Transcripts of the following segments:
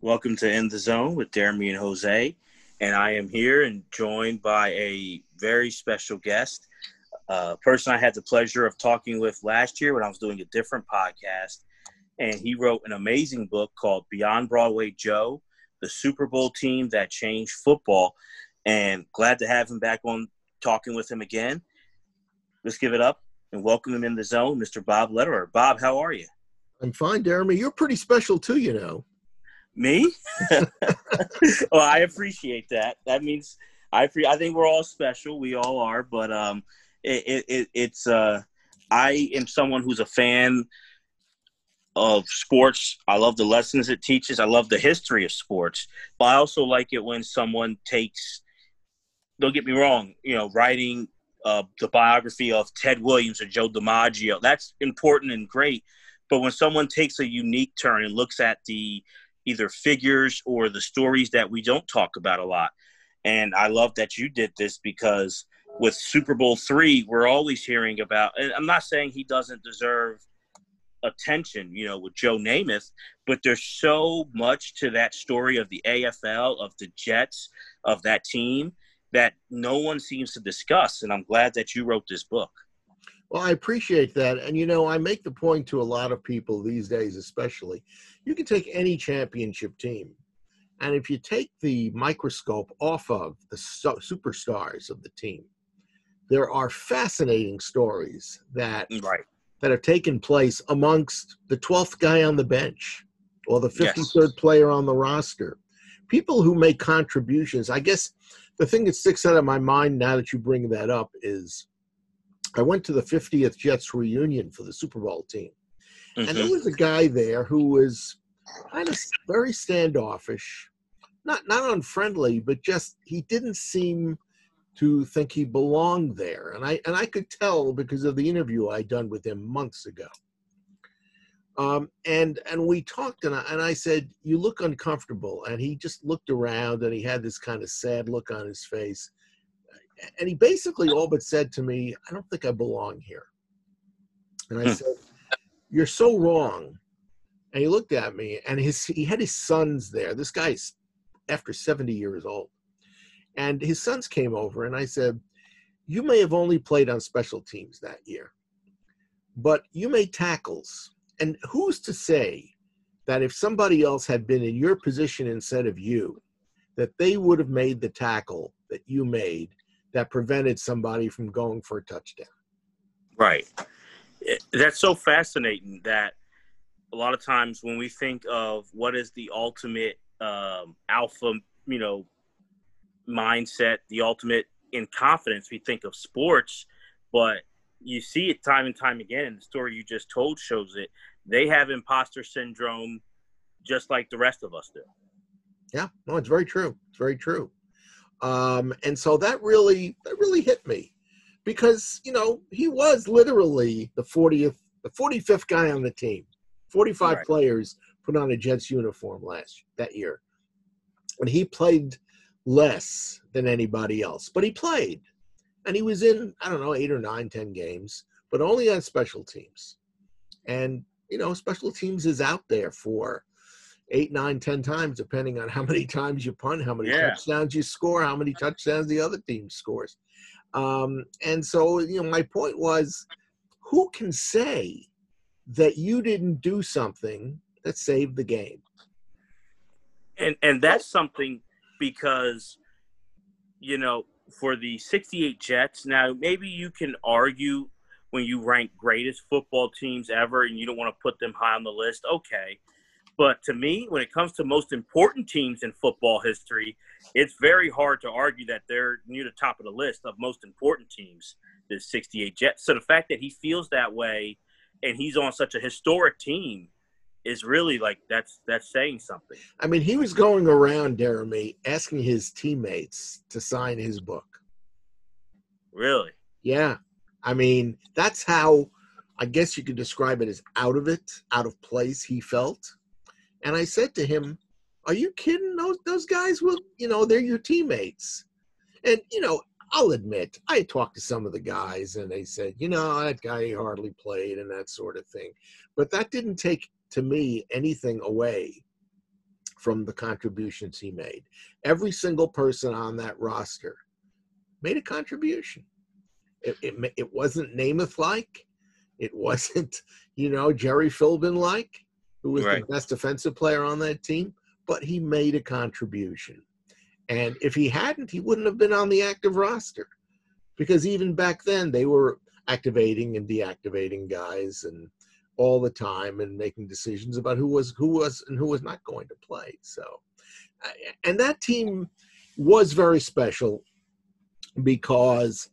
Welcome to In the Zone with Jeremy and Jose. And I am here and joined by a very special guest, a person I had the pleasure of talking with last year when I was doing a different podcast. And he wrote an amazing book called Beyond Broadway Joe, the Super Bowl team that changed football. And glad to have him back on, talking with him again. Let's give it up and welcome him in the zone, Mr. Bob Letterer. Bob, how are you? I'm fine, Jeremy. You're pretty special too, you know. Me? Well, I appreciate that. That means I think we're all special. We all are, but I am someone who's a fan of sports. I love the lessons it teaches. I love the history of sports, but I also like it when someone takes. Don't get me wrong. You know, writing the biography of Ted Williams or Joe DiMaggio, that's important and great. But when someone takes a unique turn and looks at the either figures or the stories that we don't talk about a lot. And I love that you did this because with Super Bowl III, we're always hearing about, and I'm not saying he doesn't deserve attention, you know, with Joe Namath, but there's so much to that story of the AFL, of the Jets, of that team that no one seems to discuss. And I'm glad that you wrote this book. Well, I appreciate that. And, you know, I make the point to a lot of people these days, especially, you can take any championship team. And if you take the microscope off of the superstars of the team, there are fascinating stories that have taken place amongst the 12th guy on the bench or the 53rd player on the roster. People who make contributions. I guess the thing that sticks out of my mind now that you bring that up is I went to the 50th Jets reunion for the Super Bowl team. Mm-hmm. And there was a guy there who was kind of very standoffish, not unfriendly, but just he didn't seem to think he belonged there. And I could tell because of the interview I'd done with him months ago. And we talked, and I said, you look uncomfortable. And he just looked around, and he had this kind of sad look on his face. And he basically all but said to me, I don't think I belong here. And I said, you're so wrong. And he looked at me, and he had his sons there. This guy's after 70 years old. And his sons came over, and I said, you may have only played on special teams that year, but you made tackles. And who's to say that if somebody else had been in your position instead of you, that they would have made the tackle that you made that prevented somebody from going for a touchdown. Right. That's so fascinating that a lot of times when we think of what is the ultimate alpha, you know, mindset, the ultimate in confidence, we think of sports, but you see it time and time again. And the story you just told shows it. They have imposter syndrome just like the rest of us do. Yeah, no, it's very true. It's very true. And so that really hit me because, you know, he was literally the 45th guy on the team, 45 players put on a Jets uniform that year. And he played less than anybody else, but he played and he was in, I don't know, 8 or 9, 10 games, but only on special teams. And, you know, special teams is out there for 8, 9, 10 times, depending on how many times you punt, how many touchdowns you score, how many touchdowns the other team scores. And so, you know, my point was, who can say that you didn't do something that saved the game? And that's something because, you know, for the 68 Jets, now maybe you can argue when you rank greatest football teams ever and you don't want to put them high on the list, okay. But to me, when it comes to most important teams in football history, it's very hard to argue that they're near the top of the list of most important teams, the 68 Jets. So the fact that he feels that way and he's on such a historic team is really like that's saying something. I mean, he was going around, Jeremy, asking his teammates to sign his book. Really? Yeah. I mean, that's how I guess you could describe it as out of place he felt. And I said to him, are you kidding? Those guys will, you know, they're your teammates. And, you know, I'll admit, I talked to some of the guys and they said, you know, that guy hardly played and that sort of thing. But that didn't take, to me, anything away from the contributions he made. Every single person on that roster made a contribution. It wasn't Namath-like. It wasn't, you know, Jerry Philbin-like, who was the best defensive player on that team, but he made a contribution. And if he hadn't, he wouldn't have been on the active roster, because even back then they were activating and deactivating guys and all the time and making decisions about who was and who was not going to play. So, and that team was very special because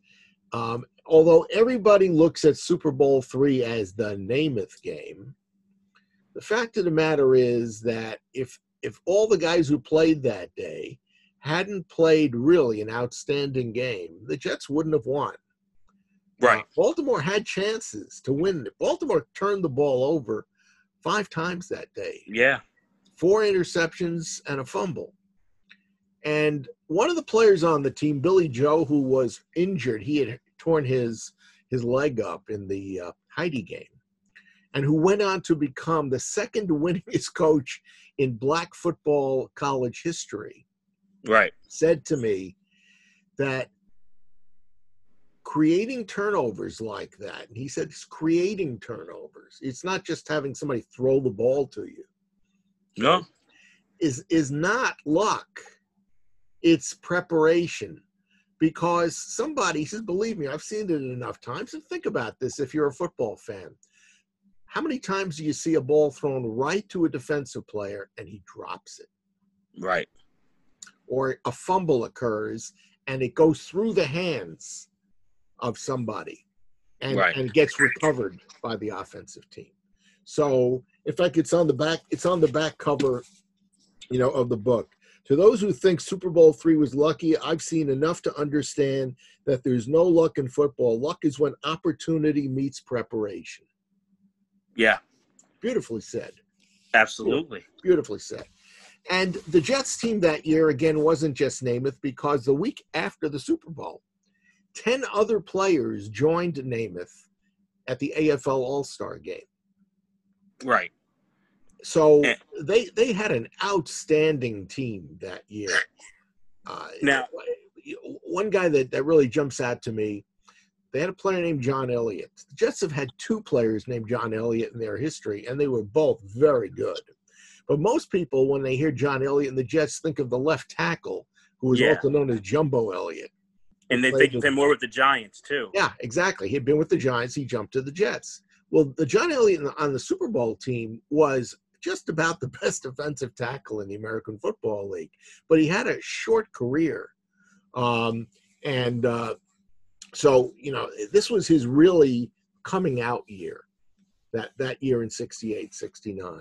although everybody looks at Super Bowl III as the Namath game, the fact of the matter is that if all the guys who played that day hadn't played really an outstanding game, the Jets wouldn't have won. Right. Baltimore had chances to win. Baltimore turned the ball over 5 times that day. Yeah. 4 interceptions and a fumble. And one of the players on the team, Billy Joe, who was injured, he had torn his leg up in the Heidi game, and who went on to become the second winningest coach in black football college history, right, said to me that creating turnovers like that, and he said it's creating turnovers. It's not just having somebody throw the ball to you. No. Is not luck. It's preparation. Because somebody, he says, believe me, I've seen it enough times. And think about this if you're a football fan. How many times do you see a ball thrown right to a defensive player and he drops it? Right. Or a fumble occurs and it goes through the hands of somebody and gets recovered by the offensive team. So, in fact, it's on the back cover, you know, of the book. To those who think Super Bowl III was lucky, I've seen enough to understand that there's no luck in football. Luck is when opportunity meets preparation. Yeah. Beautifully said. Absolutely. Beautifully said. And the Jets team that year, again, wasn't just Namath, because the week after the Super Bowl, 10 other players joined Namath at the AFL All-Star game. Right. So they had an outstanding team that year. Now, one guy that really jumps out to me, they had a player named John Elliott. The Jets have had 2 players named John Elliott in their history, and they were both very good. But most people, when they hear John Elliott and the Jets, think of the left tackle, who was also known as Jumbo Elliott. And they think of him more with the Giants, too. Yeah, exactly. He had been with the Giants. He jumped to the Jets. Well, the John Elliott on the Super Bowl team was just about the best defensive tackle in the American Football League, but he had a short career. So, you know, this was his really coming out year, that year in 68, 69.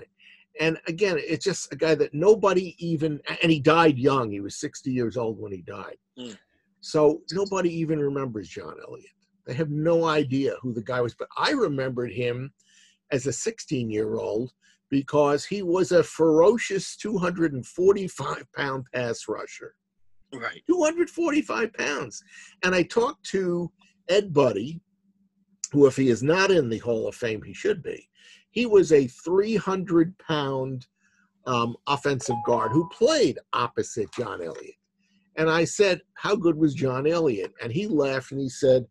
And again, it's just a guy that nobody even, and he died young. He was 60 years old when he died. Mm. So nobody even remembers John Elliott. They have no idea who the guy was, but I remembered him as a 16-year-old because he was a ferocious 245-pound pass rusher. Right. 245 pounds. And I talked to Ed Buddy, who if he is not in the Hall of Fame, he should be. He was a 300-pound offensive guard who played opposite John Elliott. And I said, how good was John Elliott? And he laughed and he said,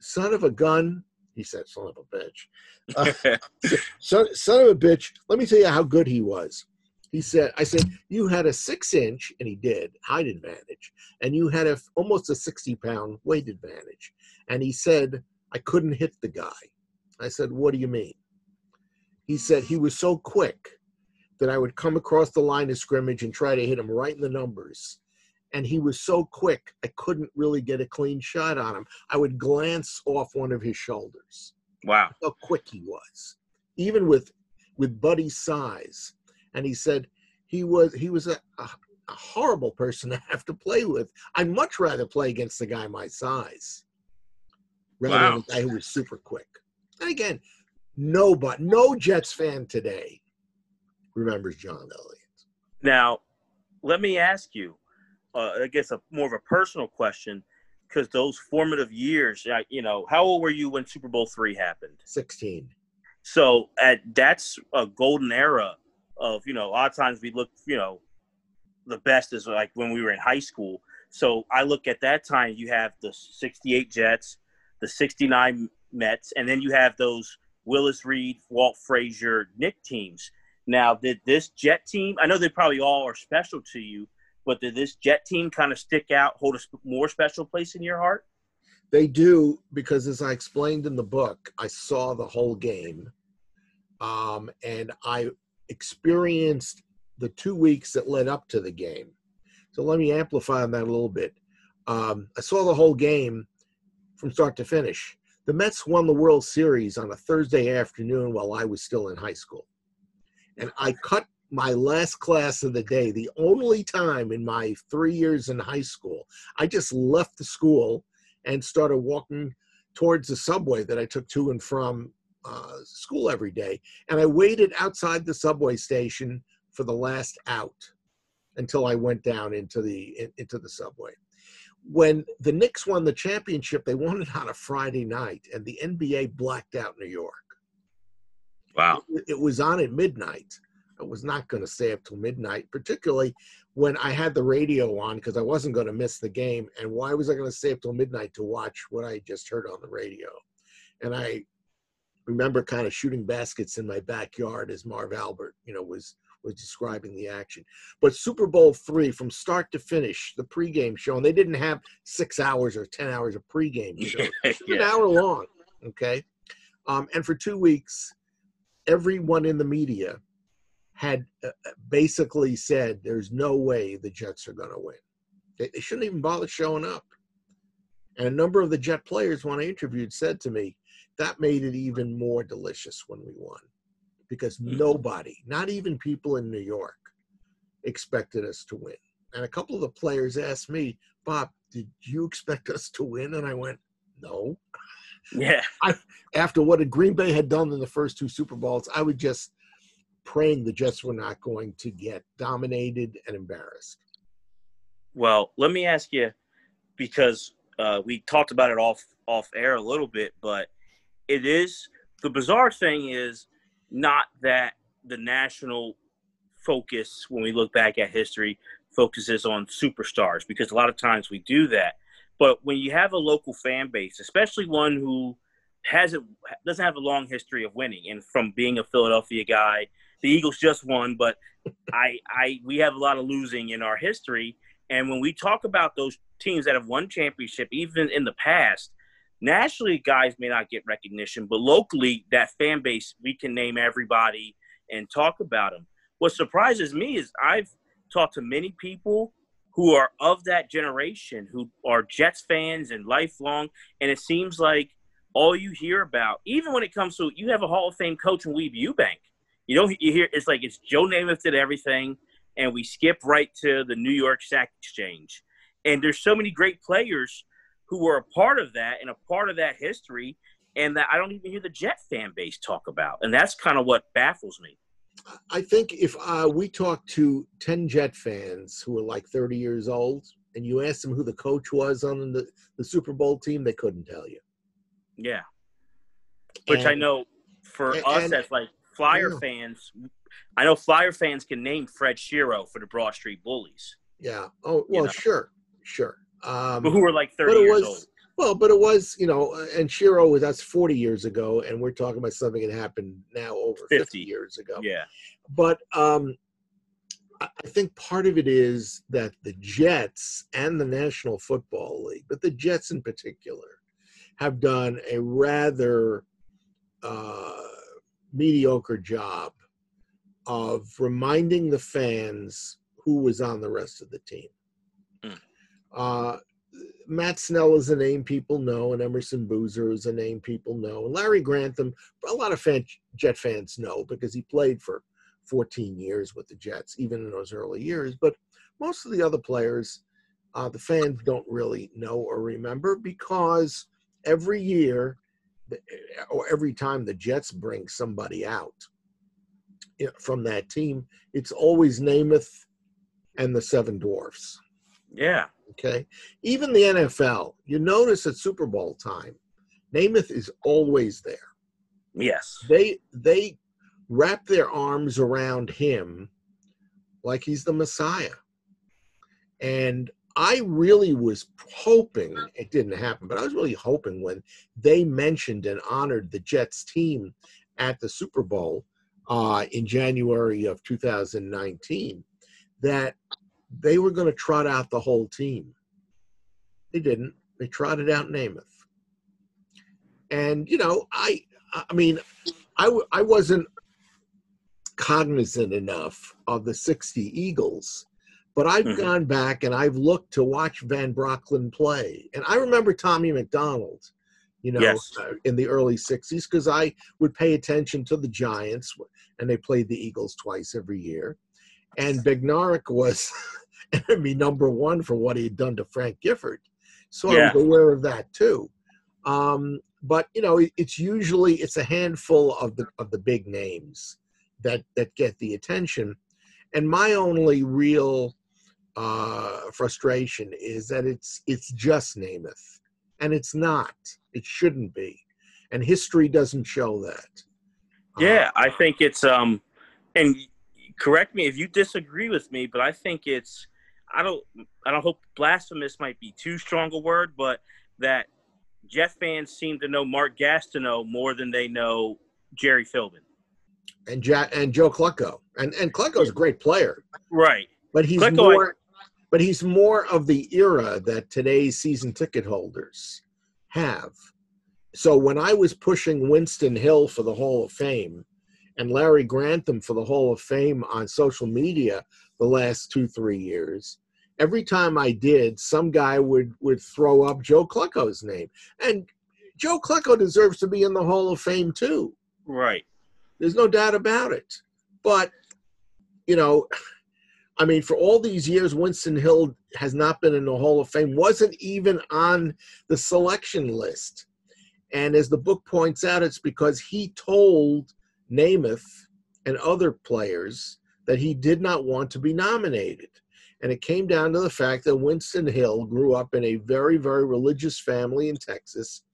son of a gun. He said, son of a bitch. Son of a bitch. Let me tell you how good he was. He said, I said, you had a 6-inch, and he did, height advantage, and you had almost a 60-pound weight advantage. And he said, I couldn't hit the guy. I said, what do you mean? He said, he was so quick that I would come across the line of scrimmage and try to hit him right in the numbers. And he was so quick, I couldn't really get a clean shot on him. I would glance off one of his shoulders. Wow. That's how quick he was, even with Buddy's size. And he said he was a horrible person to have to play with. I'd much rather play against a guy my size rather than a guy who was super quick. And again, no Jets fan today remembers John Elliott. Now, let me ask you, I guess more of a personal question, because those formative years, you know, how old were you when Super Bowl III happened? 16. So that's a golden era of, you know, a lot of times we look, you know, the best is like when we were in high school. So I look at that time, you have the 68 Jets, the 69 Mets, and then you have those Willis Reed, Walt Frazier, Nick teams. Now, did this Jet team, I know they probably all are special to you, but did this Jet team kind of stick out, hold a more special place in your heart? They do, because as I explained in the book, I saw the whole game. And I experienced the 2 weeks that led up to the game. So let me amplify on that a little bit. I saw the whole game from start to finish. The Mets won the World Series on a Thursday afternoon while I was still in high school. And I cut my last class of the day, the only time in my 3 years in high school. I just left the school and started walking towards the subway that I took to and from school every day. And I waited outside the subway station for the last out until I went down into the subway. When the Knicks won the championship, they won it on a Friday night, and the NBA blacked out New York. Wow. It was on at midnight. I was not going to stay up till midnight, particularly when I had the radio on, because I wasn't going to miss the game. And why was I going to stay up till midnight to watch what I just heard on the radio? And I remember kind of shooting baskets in my backyard as Marv Albert, was describing the action. But Super Bowl III, from start to finish, the pregame show, and they didn't have 6 hours or 10 hours of pregame show. It was an hour long, okay? And for 2 weeks, everyone in the media had basically said, there's no way the Jets are going to win. They shouldn't even bother showing up. And a number of the Jet players, when I interviewed, said to me, that made it even more delicious when we won, because nobody, not even people in New York, expected us to win. And a couple of the players asked me, Bob, did you expect us to win? And I went, no. Yeah. After what Green Bay had done in the first two Super Bowls, I was just praying the Jets were not going to get dominated and embarrassed. Well, let me ask you, because we talked about it off air a little bit, but it is – the bizarre thing is not that the national focus, when we look back at history, focuses on superstars, because a lot of times we do that. But when you have a local fan base, especially one who doesn't have a long history of winning, and from being a Philadelphia guy, the Eagles just won, but we have a lot of losing in our history. And when we talk about those teams that have won championship, even in the past, nationally guys may not get recognition, but locally that fan base, we can name everybody and talk about them. What surprises me is I've talked to many people who are of that generation, who are Jets fans and lifelong, and it seems like all you hear about, even when it comes to, you have a Hall of Fame coach in Weeb Ewbank. You hear, it's like it's Joe Namath did everything, and we skip right to the New York Stock Exchange. And there's so many great players who were a part of that and a part of that history, and that I don't even hear the Jet fan base talk about. And that's kind of what baffles me. I think if we talk to 10 Jet fans who are like 30 years old, and you ask them who the coach was on the Super Bowl team, they couldn't tell you. Yeah. I know Flyer fans can name Fred Shero for the Broad Street Bullies. Yeah. Oh, well, sure. But who were like 30 years old. Well, but it was, and Shero was, that's 40 years ago, and we're talking about something that happened now over 50 years ago. Yeah. But I think part of it is that the Jets and the National Football League, but the Jets in particular, have done a rather mediocre job of reminding the fans who was on the rest of the team. Matt Snell is a name people know, and Emerson Boozer is a name people know. And Larry Grantham, a lot of Jet fans know, because he played for 14 years with the Jets, even in those early years. But most of the other players, the fans don't really know or remember, because every year or every time the Jets bring somebody out from that team, it's always Namath and the Seven Dwarfs. Yeah. Okay. Even the NFL, you notice at Super Bowl time, Namath is always there. Yes. They wrap their arms around him like he's the Messiah. And I really was hoping, it didn't happen, but I was really hoping when they mentioned and honored the Jets team at the Super Bowl in January of 2019, that they were going to trot out the whole team. They didn't. They trotted out Namath. And, you know, I mean, I wasn't cognizant enough of the 60 Eagles, but I've gone back and I've looked to watch Van Brocklin play. And I remember Tommy McDonald, you know, in the early 60s, because I would pay attention to the Giants, and they played the Eagles twice every year. And Bednarik was enemy number one for what he had done to Frank Gifford. So I was aware of that too. But, you know, it's usually, it's a handful of the big names that get the attention. And my only real frustration is that it's just Namath. And it's not. It shouldn't be. And history doesn't show that. Yeah, I think it's and correct me if you disagree with me, but I think it's – I don't hope blasphemous might be too strong a word, but that Jet fans seem to know Mark Gastineau more than they know Jerry Philbin. And Joe Klecko. And Klecko's a great player. Right. But he's more of the era that today's season ticket holders have. So when I was pushing Winston Hill for the Hall of Fame and Larry Grantham for the Hall of Fame on social media the last 2-3 years, every time I did, some guy would throw up Joe Klecko's name. And Joe Klecko deserves to be in the Hall of Fame too. Right. There's no doubt about it. But, you know, I mean, for all these years, Winston Hill has not been in the Hall of Fame, wasn't even on the selection list. And as the book points out, it's because he told Namath and other players that he did not want to be nominated. And it came down to the fact that Winston Hill grew up in a very, very religious family in Texas,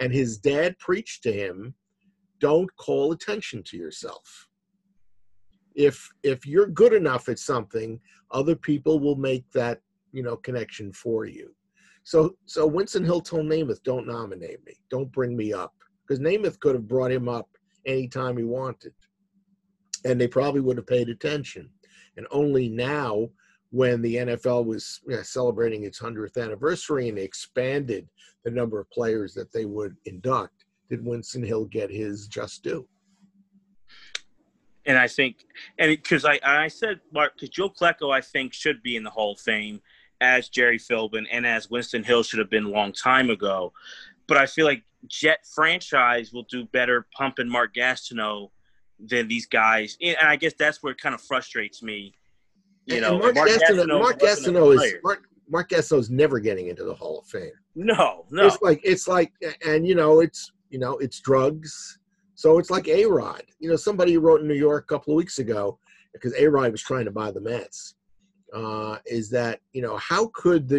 and his dad preached to him, don't call attention to yourself. If you're good enough at something, other people will make that, you know, connection for you. So Winston Hill told Namath, don't nominate me. Don't bring me up. Because Namath could have brought him up anytime he wanted. And they probably would have paid attention. And only now, when the NFL was celebrating its 100th anniversary and they expanded the number of players that they would induct, did Winston Hill get his just due? And I think, and because I said, Mark, because Joe Klecko, I think, should be in the Hall of Fame, as Jerry Philbin and as Winston Hill should have been a long time ago. But I feel like Jet franchise will do better pumping Mark Gastineau than these guys. And I guess that's where it kind of frustrates me. Mark Gastineau's never getting into the Hall of Fame. No. It's like, and it's drugs. So it's like A-Rod. You know, somebody wrote in New York a couple of weeks ago, because A-Rod was trying to buy the Mets, is that, you know, how could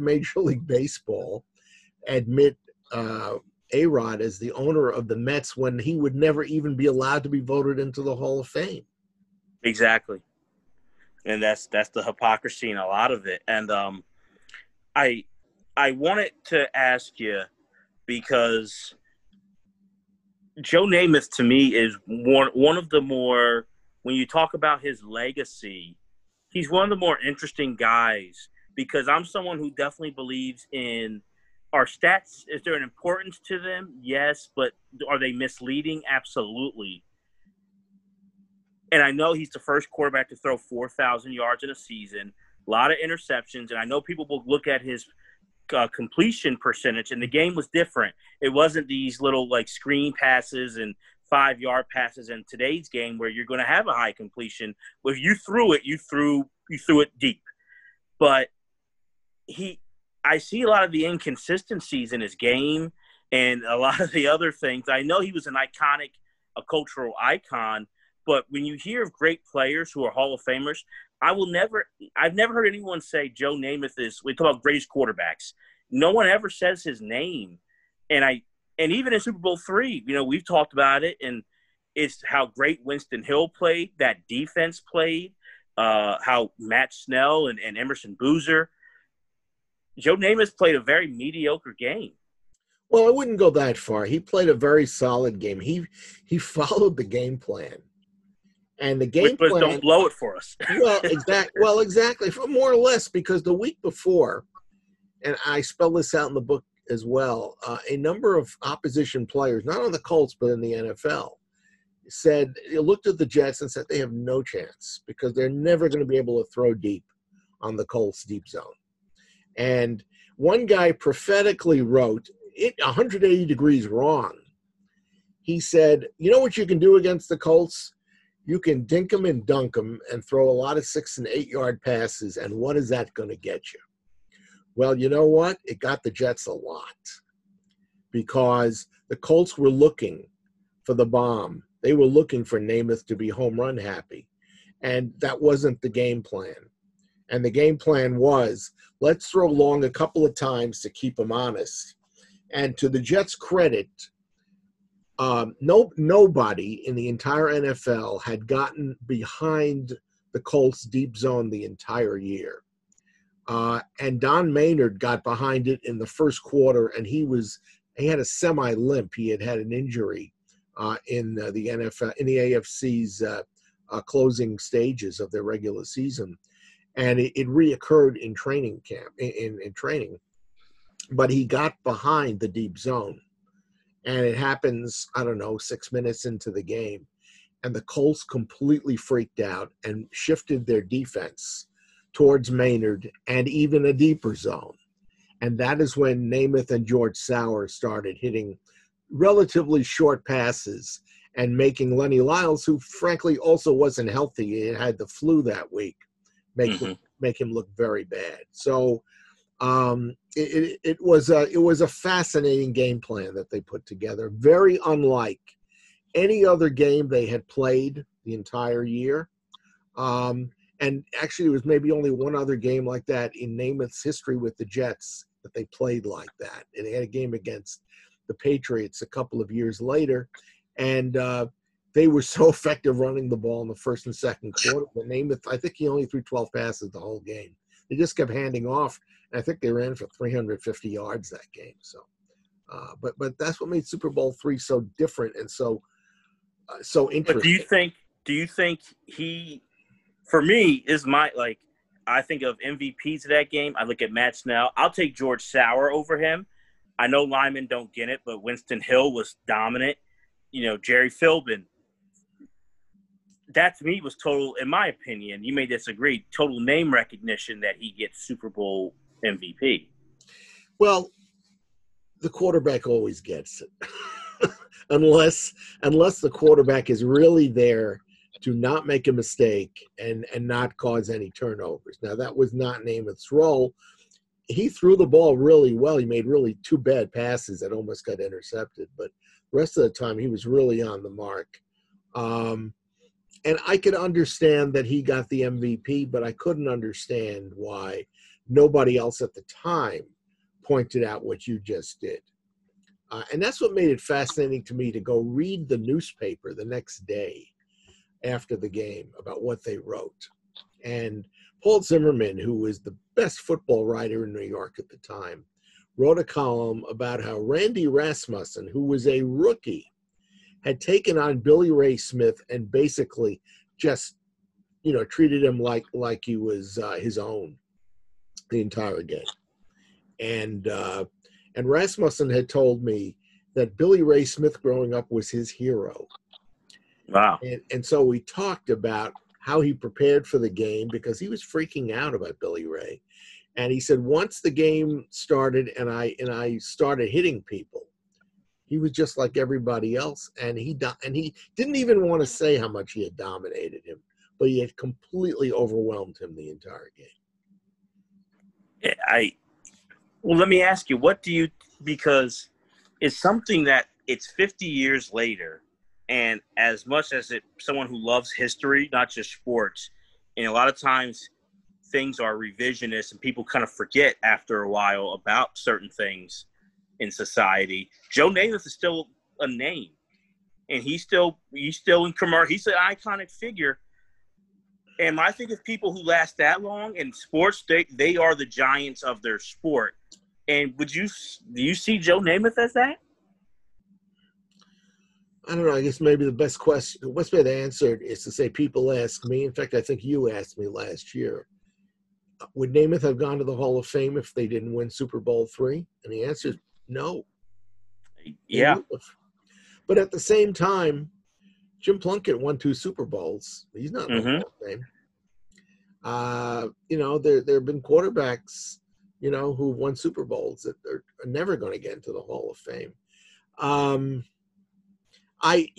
Major League Baseball admit A-Rod as the owner of the Mets when he would never even be allowed to be voted into the Hall of Fame? Exactly. And that's the hypocrisy in a lot of it. And I wanted to ask you, because Joe Namath, to me, is one of the more, when you talk about his legacy, he's one of the more interesting guys, because I'm someone who definitely believes in our stats. Is there an importance to them? Yes. But are they misleading? Absolutely. And I know he's the first quarterback to throw 4,000 yards in a season, a lot of interceptions. And I know people will look at his completion percentage, and the game was different. It wasn't these little like screen passes and 5-yard passes in today's game where you're going to have a high completion. If you threw it, you threw it deep. But I see a lot of the inconsistencies in his game and a lot of the other things. I know he was a cultural icon, but when you hear of great players who are Hall of Famers, I've never heard anyone say Joe Namath we talk about greatest quarterbacks. No one ever says his name. And even in Super Bowl III, you know, we've talked about it, and it's how great Winston Hill played, that defense played, how Matt Snell and Emerson Boozer. Joe Namath played a very mediocre game. Well, I wouldn't go that far. He played a very solid game. He followed the game plan. And the game plan – don't blow it for us. Well, exactly. More or less, because the week before, and I spell this out in the book as well, a number of opposition players, not on the Colts but in the NFL, said – looked at the Jets and said they have no chance because they're never going to be able to throw deep on the Colts' deep zone. And one guy prophetically wrote it 180 degrees wrong. He said, you know what you can do against the Colts? You can dink them and dunk them and throw a lot of 6- and 8-yard passes, and what is that going to get you? Well, you know what? It got the Jets a lot because the Colts were looking for the bomb. They were looking for Namath to be home run happy, and that wasn't the game plan. And the game plan was, let's throw long a couple of times to keep them honest. And to the Jets' credit, nobody in the entire NFL had gotten behind the Colts' deep zone the entire year. And Don Maynard got behind it in the first quarter, and he had a semi-limp. He had an injury in the NFL, in the AFC's closing stages of their regular season. And it reoccurred in training camp, in training. But he got behind the deep zone. And it happens, I don't know, 6 minutes into the game. And the Colts completely freaked out and shifted their defense towards Maynard and even a deeper zone. And that is when Namath and George Sauer started hitting relatively short passes and making Lenny Lyles, who frankly also wasn't healthy, he had the flu that week, make him look very bad. So it was a fascinating game plan that they put together, very unlike any other game they had played the entire year. And actually, it was maybe only one other game like that in Namath's history with the Jets that they played like that. And they had a game against the Patriots a couple of years later, and they were so effective running the ball in the first and second quarter. But Namath, I think he only threw 12 passes the whole game. They just kept handing off, and I think they ran for 350 yards that game. So, but that's what made Super Bowl III so different and so interesting. But do you think he, for me, is my, like, I think of MVPs of that game. I look at Matt Snell. I'll take George Sauer over him. I know linemen don't get it, but Winston Hill was dominant. You know, Jerry Philbin. That, to me, was total, in my opinion, you may disagree, total name recognition that he gets Super Bowl MVP. Well, the quarterback always gets it. unless the quarterback is really there to not make a mistake and not cause any turnovers. Now, that was not Namath's role. He threw the ball really well. He made really two bad passes that almost got intercepted. But the rest of the time, he was really on the mark. And I could understand that he got the MVP, but I couldn't understand why nobody else at the time pointed out what you just did. And that's what made it fascinating to me to go read the newspaper the next day after the game about what they wrote. And Paul Zimmerman, who was the best football writer in New York at the time, wrote a column about how Randy Rasmussen, who was a rookie, had taken on Billy Ray Smith and basically just, you know, treated him like he was his own the entire game. And Rasmussen had told me that Billy Ray Smith growing up was his hero. Wow. And so we talked about how he prepared for the game because he was freaking out about Billy Ray. And he said, once the game started and I started hitting people, he was just like everybody else, and he didn't even want to say how much he had dominated him, but he had completely overwhelmed him the entire game. Well, let me ask you, because it's something that it's 50 years later, and as much as someone who loves history, not just sports, and a lot of times things are revisionist and people kind of forget after a while about certain things in society. Joe Namath is still a name, and he's still an iconic figure. And I think of people who last that long in sports, they are the giants of their sport. And do you see Joe Namath as that? I don't know. I guess maybe the best question, what's been answered, is to say people ask me. In fact, I think you asked me last year, would Namath have gone to the Hall of Fame if they didn't win Super Bowl III? And the answer is no. Yeah. But at the same time, Jim Plunkett won 2 Super Bowls. He's not in the Hall of Fame. You know, there have been quarterbacks, you know, who won Super Bowls that are never going to get into the Hall of Fame. I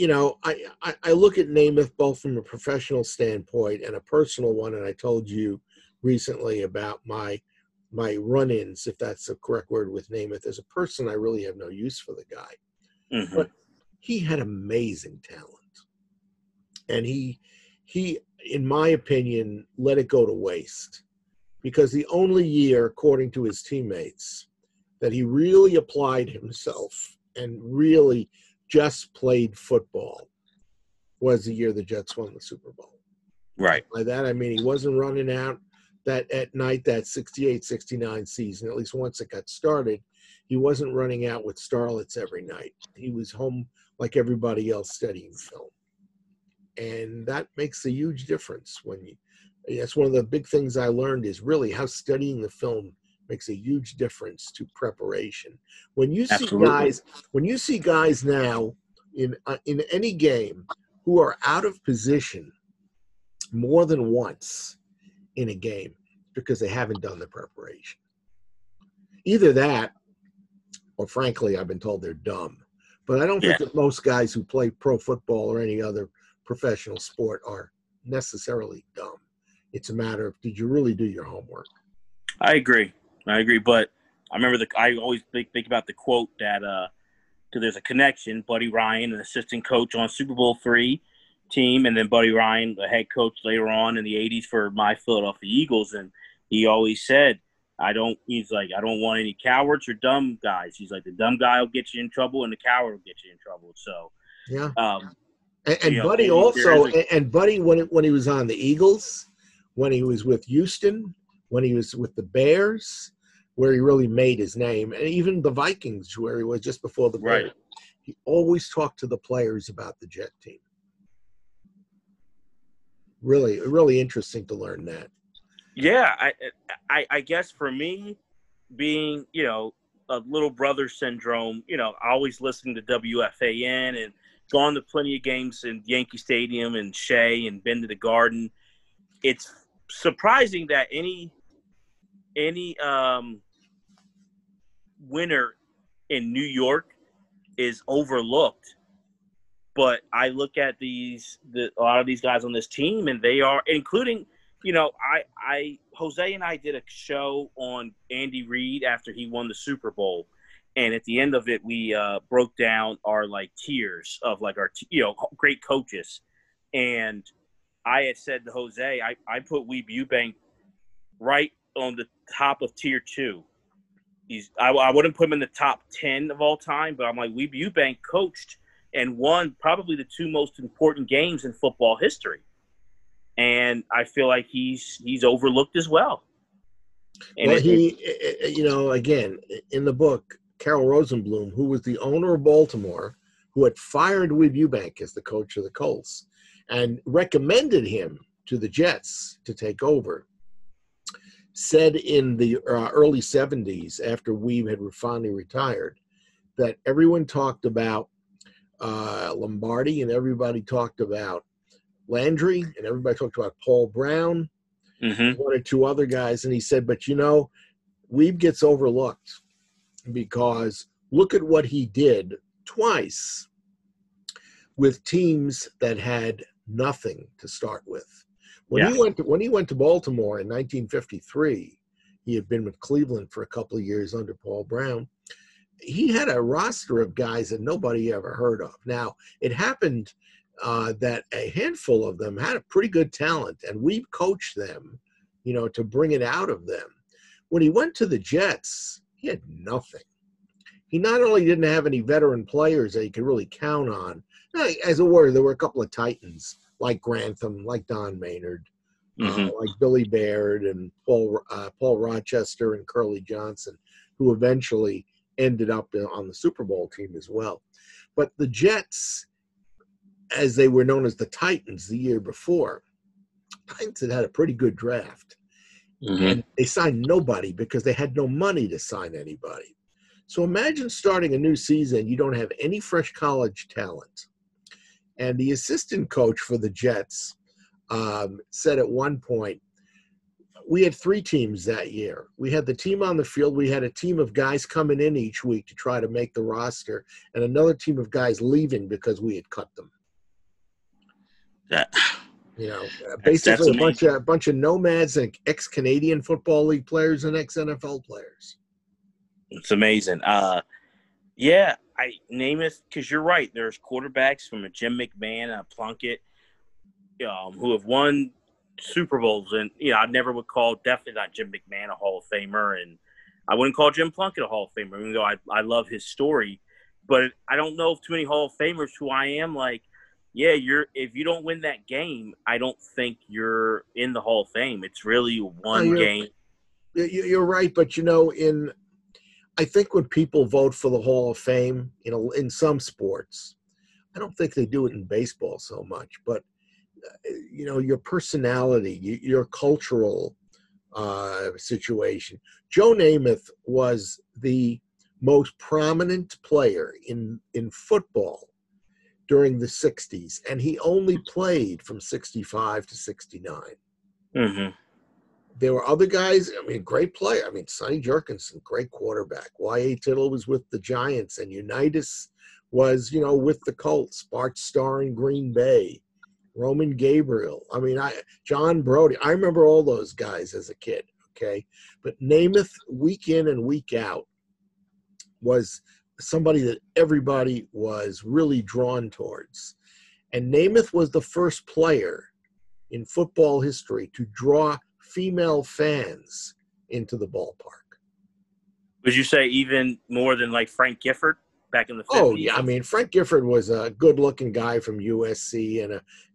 look at Namath both from a professional standpoint and a personal one, and I told you recently about my run-ins, if that's the correct word, with Namath. As a person, I really have no use for the guy. Mm-hmm. But he had amazing talent. And he, in my opinion, let it go to waste. Because the only year, according to his teammates, that he really applied himself and really just played football was the year the Jets won the Super Bowl. Right. By that, I mean he wasn't running out that at night that 68-69 season, at least once it got started. He wasn't running out with starlets every night. He was home like everybody else studying film. And that makes a huge difference. That's one of the big things I learned is really how studying the film makes a huge difference to preparation. When you Absolutely. See guys, now in any game who are out of position more than once in a game because they haven't done the preparation. Either that, or frankly, I've been told they're dumb. But I don't think that most guys who play pro football or any other professional sport are necessarily dumb. It's a matter of, did you really do your homework? I agree. But I remember I always think about the quote that because there's a connection. Buddy Ryan, an assistant coach on Super Bowl III team, and then Buddy Ryan, the head coach later on in the 80s for my Philadelphia Eagles. And he always said, I don't want any cowards or dumb guys. He's like, the dumb guy will get you in trouble and the coward will get you in trouble. So, yeah. And Buddy also, when he was on the Eagles, when he was with Houston, when he was with the Bears, where he really made his name, and even the Vikings, where he was just before the Bears, he always talked to the players about the Jet team. Really, really interesting to learn that. Yeah, I guess for me, being, you know, a little brother syndrome, you know, always listening to WFAN and gone to plenty of games in Yankee Stadium and Shea and been to the Garden. It's surprising that any winner in New York is overlooked. But I look at a lot of these guys on this team, and they are, including, you know, Jose and I did a show on Andy Reid after he won the Super Bowl. And at the end of it, we broke down our, like, tiers of, like, our, you know, great coaches. And I had said to Jose, I put Weeb Ewbank right on the top of tier 2. I wouldn't put him in the top 10 of all time, but I'm like, Weeb Ewbank coached and won probably the 2 most important games in football history. And I feel like he's overlooked as well. And well, you know, again, in the book, Carol Rosenblum, who was the owner of Baltimore, who had fired Weeb Ewbank as the coach of the Colts and recommended him to the Jets to take over, said in the early 70s, after Weeb had finally retired, that everyone talked about Lombardi, and everybody talked about Landry, and everybody talked about Paul Brown, one or 2 other guys. And he said, but, you know, Weeb gets overlooked because look at what he did twice with teams that had nothing to start with. When he went to Baltimore in 1953, he had been with Cleveland for a couple of years under Paul Brown. He had a roster of guys that nobody ever heard of. Now, it happened that a handful of them had a pretty good talent, and we coached them, you know, to bring it out of them. When he went to the Jets, he had nothing. He not only didn't have any veteran players that he could really count on, as it were, there were a couple of titans like Grantham, like Don Maynard, like Billy Baird and Paul Rochester and Curly Johnson, who eventually ended up on the Super Bowl team as well. But the Jets, as they were known as the Titans the year before, Titans had had a pretty good draft. And they signed nobody because they had no money to sign anybody. So imagine starting a new season, you don't have any fresh college talent. And the assistant coach for the Jets said at one point, we had three teams that year. We had the team on the field. We had a team of guys coming in each week to try to make the roster, and another team of guys leaving because we had cut them. You know, basically a bunch of nomads and ex-Canadian Football League players and ex-NFL players. It's amazing. Yeah, I name it because you're right. There's quarterbacks from a Jim McMahon, a Plunkett, who have won Super Bowls. And, you know, I never would call, definitely not Jim McMahon, a Hall of Famer. And I wouldn't call Jim Plunkett a Hall of Famer, even though I love his story. But I don't know of too many Hall of Famers who I am like, yeah, if you don't win that game, I don't think you're in the Hall of Fame. It's really one game. You're right, but, you know, I think when people vote for the Hall of Fame, you know, in some sports, I don't think they do it in baseball so much, but, you know, your personality, your cultural situation. Joe Namath was the most prominent player in football during the 60s, and he only played from 65 to 69. There were other guys, I mean, great player. I mean, Sonny Jurgensen, great quarterback. Y.A. Tittle was with the Giants, and Unitas was, you know, with the Colts. Bart Starr in Green Bay. Roman Gabriel. I mean, John Brody. I remember all those guys as a kid, okay? But Namath, week in and week out, was somebody that everybody was really drawn towards. And Namath was the first player in football history to draw female fans into the ballpark. Would you say even more than like Frank Gifford back in the 50s? Oh, yeah. I mean, Frank Gifford was a good-looking guy from USC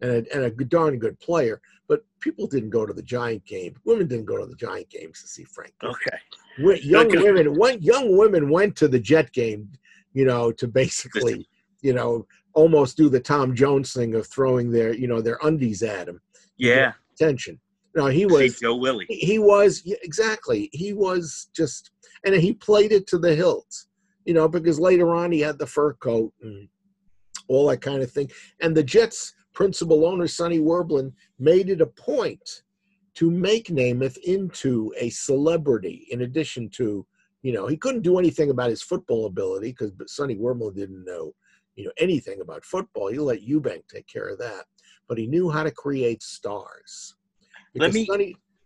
and a darn good player, but people didn't go to the Giant game. Women didn't go to the Giant games to see Frank Gifford. Okay. Young women went to the Jet game, you know, to basically, you know, almost do the Tom Jones thing of throwing their, you know, their undies at him. Yeah. Attention. No, he was Joe Willie. He was exactly. He was just, and he played it to the hilt, you know, because later on he had the fur coat and all that kind of thing. And the Jets' principal owner, Sonny Werblin, made it a point to make Namath into a celebrity. In addition to, you know, he couldn't do anything about his football ability because Sonny Werblin didn't know, you know, anything about football. He let Ewbank take care of that, but he knew how to create stars. Because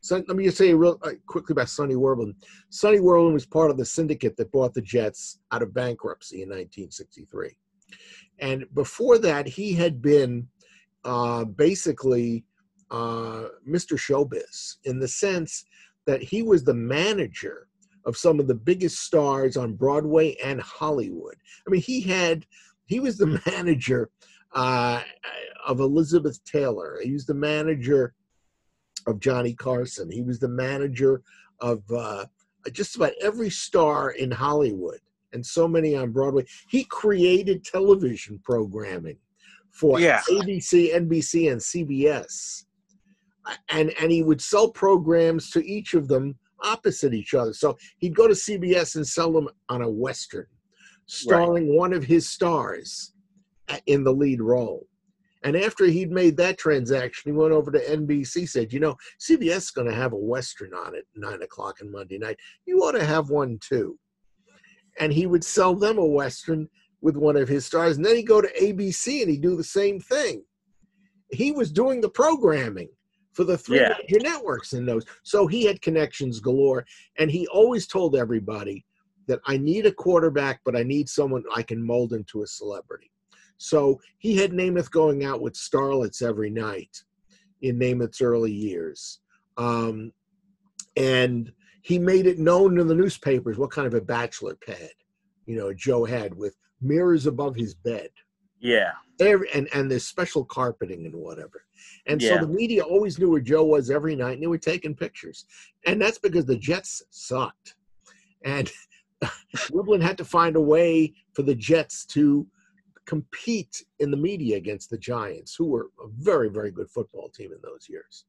let me just say real quickly about Sonny Werblin. Sonny Werblin was part of the syndicate that bought the Jets out of bankruptcy in 1963. And before that, he had been basically Mr. Showbiz, in the sense that he was the manager of some of the biggest stars on Broadway and Hollywood. I mean, he was the manager of Elizabeth Taylor. He was the manager of Johnny Carson. He was the manager of just about every star in Hollywood and so many on Broadway. He created television programming for ABC, NBC, and CBS. And he would sell programs to each of them opposite each other. So he'd go to CBS and sell them on a Western, starring one of his stars in the lead role. And after he'd made that transaction, he went over to NBC, said, you know, CBS is going to have a Western on at 9 o'clock on Monday night. You ought to have one, too. And he would sell them a Western with one of his stars. And then he'd go to ABC and he'd do the same thing. He was doing the programming for the three major networks in those. So he had connections galore. And he always told everybody that I need a quarterback, but I need someone I can mold into a celebrity. So he had Namath going out with starlets every night in Namath's early years. And he made it known in the newspapers what kind of a bachelor pad, you know, Joe had, with mirrors above his bed. Yeah. And there's special carpeting and whatever. And so the media always knew where Joe was every night, and they were taking pictures. And that's because the Jets sucked. And Werblin had to find a way for the Jets to compete in the media against the Giants, who were a very, very good football team in those years.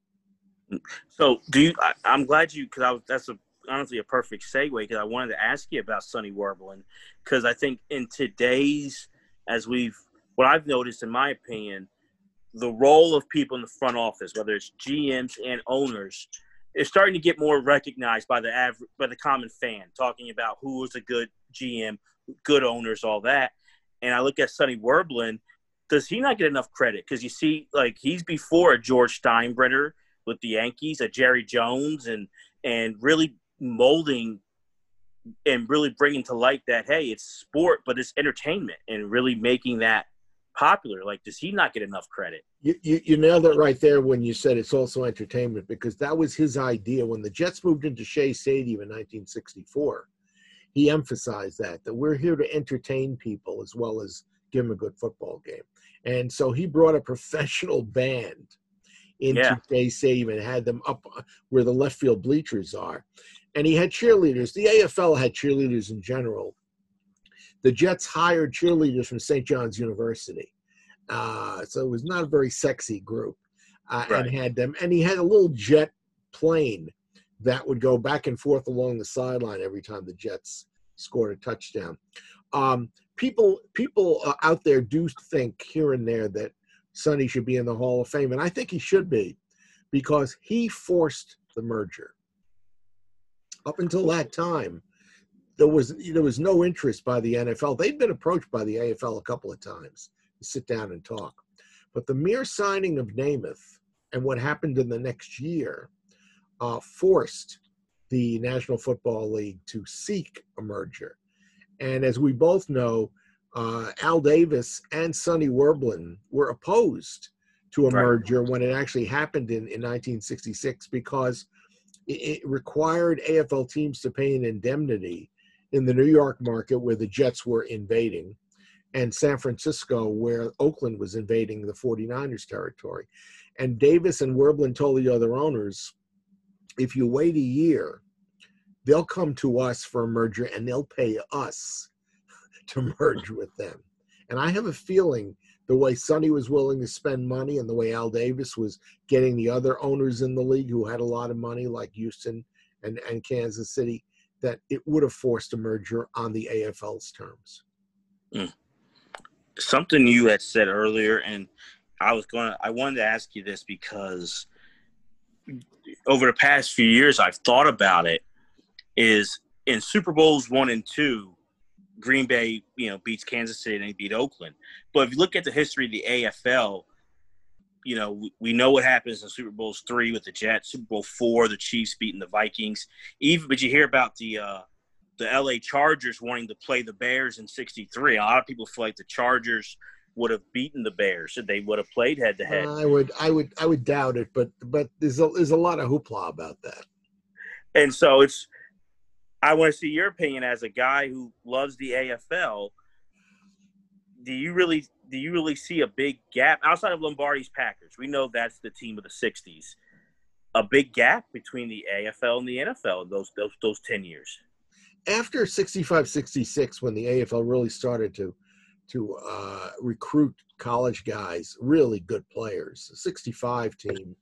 So do you – I'm glad you – because that's a, honestly a perfect segue, because I wanted to ask you about Sonny Werblin, because I think in today's – as we've – what I've noticed, in my opinion, the role of people in the front office, whether it's GMs and owners, is starting to get more recognized by the average, by the common fan, talking about who is a good GM, good owners, all that. And I look at Sonny Werblin, does he not get enough credit? Because you see, like, he's before a George Steinbrenner with the Yankees, a Jerry Jones, and really molding and really bringing to light that, hey, it's sport, but it's entertainment, and really making that popular. Like, does he not get enough credit? You nailed it right there when you said it's also entertainment, because that was his idea. When the Jets moved into Shea Stadium in 1964, he emphasized that we're here to entertain people as well as give them a good football game. And so he brought a professional band into Shea Stadium and had them up where the left field bleachers are. And he had cheerleaders. The AFL had cheerleaders in general. The Jets hired cheerleaders from St. John's University. So it was not a very sexy group. And had them. And he had a little jet plane that would go back and forth along the sideline every time the Jets scored a touchdown. People out there do think here and there that Sonny should be in the Hall of Fame, and I think he should be, because he forced the merger. Up until that time, there was no interest by the NFL. They'd been approached by the AFL a couple of times to sit down and talk. But the mere signing of Namath and what happened in the next year forced the National Football League to seek a merger. And as we both know, Al Davis and Sonny Werblin were opposed to a merger when it actually happened in 1966, because it required AFL teams to pay an indemnity in the New York market, where the Jets were invading, and San Francisco, where Oakland was invading the 49ers territory. And Davis and Werblin told the other owners, if you wait a year, they'll come to us for a merger and they'll pay us to merge with them. And I have a feeling the way Sonny was willing to spend money and the way Al Davis was getting the other owners in the league who had a lot of money, like Houston and Kansas City, that it would have forced a merger on the AFL's terms. Mm. Something you had said earlier, and I wanted to ask you this, because over the past few years I've thought about it, is in Super Bowls 1 and 2, Green Bay, beats Kansas City and they beat Oakland. But if you look at the history of the AFL, we know what happens in Super Bowls 3 with the Jets, Super Bowl 4, the Chiefs beating the Vikings. But you hear about the LA Chargers wanting to play the Bears in 63. A lot of people feel like the Chargers would have beaten the Bears if they would have played head to head. I would doubt it, but there's a lot of hoopla about that. And so I want to see your opinion as a guy who loves the AFL. Do you really see a big gap outside of Lombardi's Packers? We know that's the team of the 60s. A big gap between the AFL and the NFL in those 10 years. After 65, 66, when the AFL really started to recruit college guys, really good players, the 65 team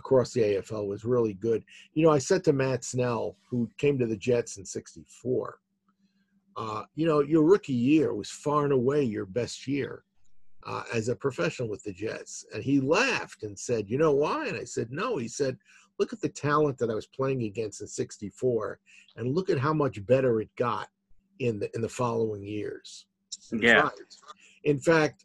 across the AFL was really good. I said to Matt Snell, who came to the Jets in 64, your rookie year was far and away your best year as a professional with the Jets. And he laughed and said, you know why? And I said, no. He said, look at the talent that I was playing against in 64, and look at how much better it got in the following years. Yeah. In fact,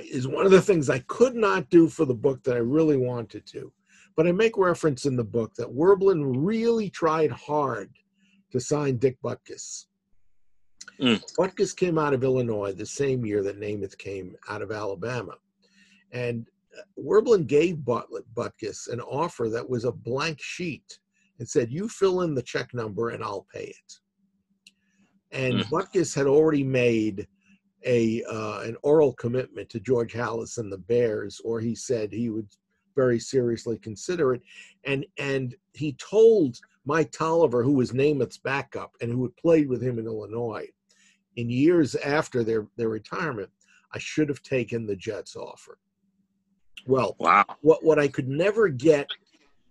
is one of the things I could not do for the book that I really wanted to. But I make reference in the book that Werblin really tried hard to sign Dick Butkus. Mm. Butkus came out of Illinois the same year that Namath came out of Alabama. And Werblin gave Butkus an offer that was a blank sheet and said, you fill in the check number and I'll pay it. And Butkus had already made an oral commitment to George Halas and the Bears, or he said he would very seriously consider it. And he told Mike Tolliver, who was Namath's backup and who had played with him in Illinois, in years after their retirement, I should have taken the Jets offer. Well, wow. What I could never get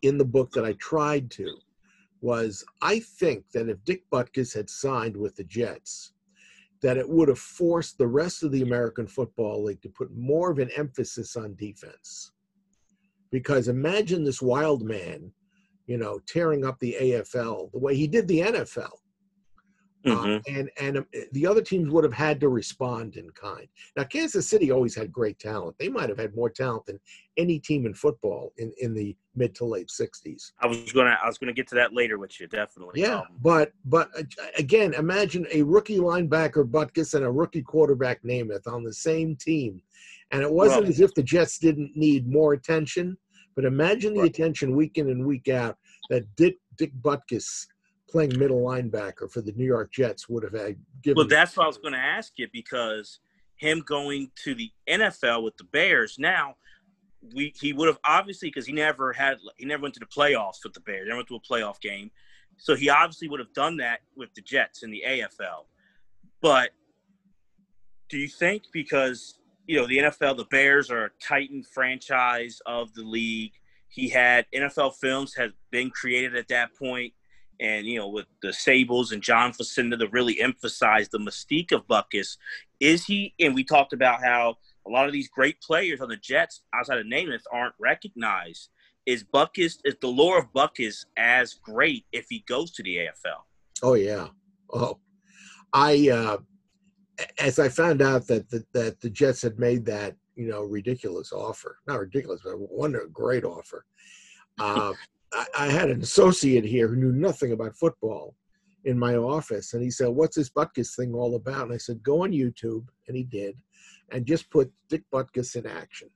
in the book that I tried to was, I think that if Dick Butkus had signed with the Jets, that it would have forced the rest of the American Football League to put more of an emphasis on defense. Because imagine this wild man, you know, tearing up the AFL the way he did the NFL. And the other teams would have had to respond in kind. Now, Kansas City always had great talent. They might have had more talent than any team in football in the mid to late 60s. I was gonna get to that later with you, definitely. Yeah, but again, imagine a rookie linebacker Butkus and a rookie quarterback Namath on the same team, and it wasn't as if the Jets didn't need more attention. But imagine the attention week in and week out that Dick Butkus, playing middle linebacker for the New York Jets, would have had given. Well, that's what I was going to ask you, because him going to the NFL with the Bears now, he would have obviously, because he never went to the playoffs with the Bears. He never went to a playoff game, so he obviously would have done that with the Jets in the AFL. But do you think, because you know the NFL, the Bears are a titan franchise of the league. He had NFL films had been created at that point. And, you know, with the Sables and John Facenda to really emphasize the mystique of Butkus, is he – and we talked about how a lot of these great players on the Jets outside of Namath aren't recognized. Is Butkus – is the lore of Butkus as great if he goes to the AFL? Oh, yeah. Oh. As I found out that the Jets had made that, you know, ridiculous offer – not ridiculous, but a great offer I had an associate here who knew nothing about football in my office, and he said, "What's this Butkus thing all about?" And I said, "Go on YouTube," and he did, and just put Dick Butkus in action.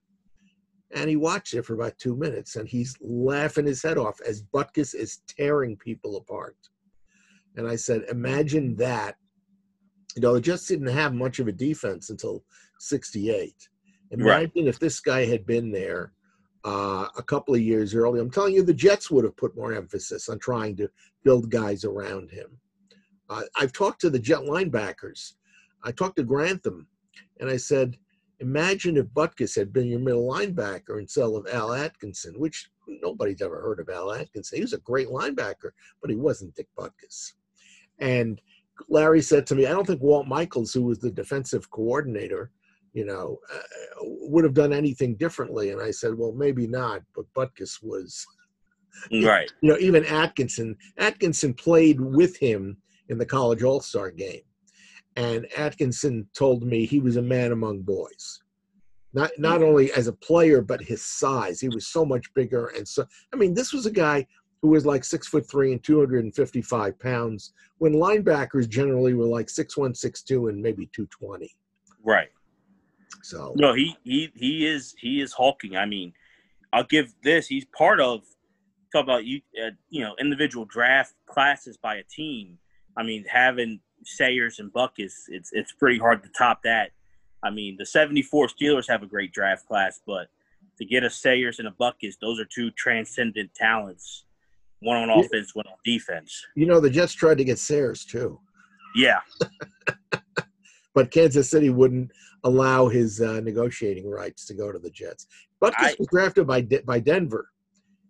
And he watched it for about 2 minutes, and he's laughing his head off as Butkus is tearing people apart. And I said, imagine that. You know, they just didn't have much of a defense until 68. Imagine if this guy had been there a couple of years early. I'm telling you, the Jets would have put more emphasis on trying to build guys around him. I've talked to the Jet linebackers. I talked to Grantham, and I said, imagine if Butkus had been your middle linebacker instead of Al Atkinson, which nobody's ever heard of Al Atkinson. He was a great linebacker, but he wasn't Dick Butkus. And Larry said to me, I don't think Walt Michaels, who was the defensive coordinator, you know, would have done anything differently. And I said, well, maybe not, but Butkus was. Right. You know, even Atkinson played with him in the college all-star game. And Atkinson told me he was a man among boys. Not only as a player, but his size. He was so much bigger. And so, I mean, this was a guy who was like 6'3" and 255 pounds, when linebackers generally were like 6'1", 6'2", and maybe 220. Right. So no, he is hulking. I mean, I'll give this. He's part of talk about you know, individual draft classes by a team. I mean, having Sayers and Butkus, it's pretty hard to top that. I mean, the '74 Steelers have a great draft class, but to get a Sayers and a Butkus, those are two transcendent talents. One on offense, one on defense. You know, the Jets tried to get Sayers too. Yeah. But Kansas City wouldn't allow his negotiating rights to go to the Jets. Butkus was drafted by Denver,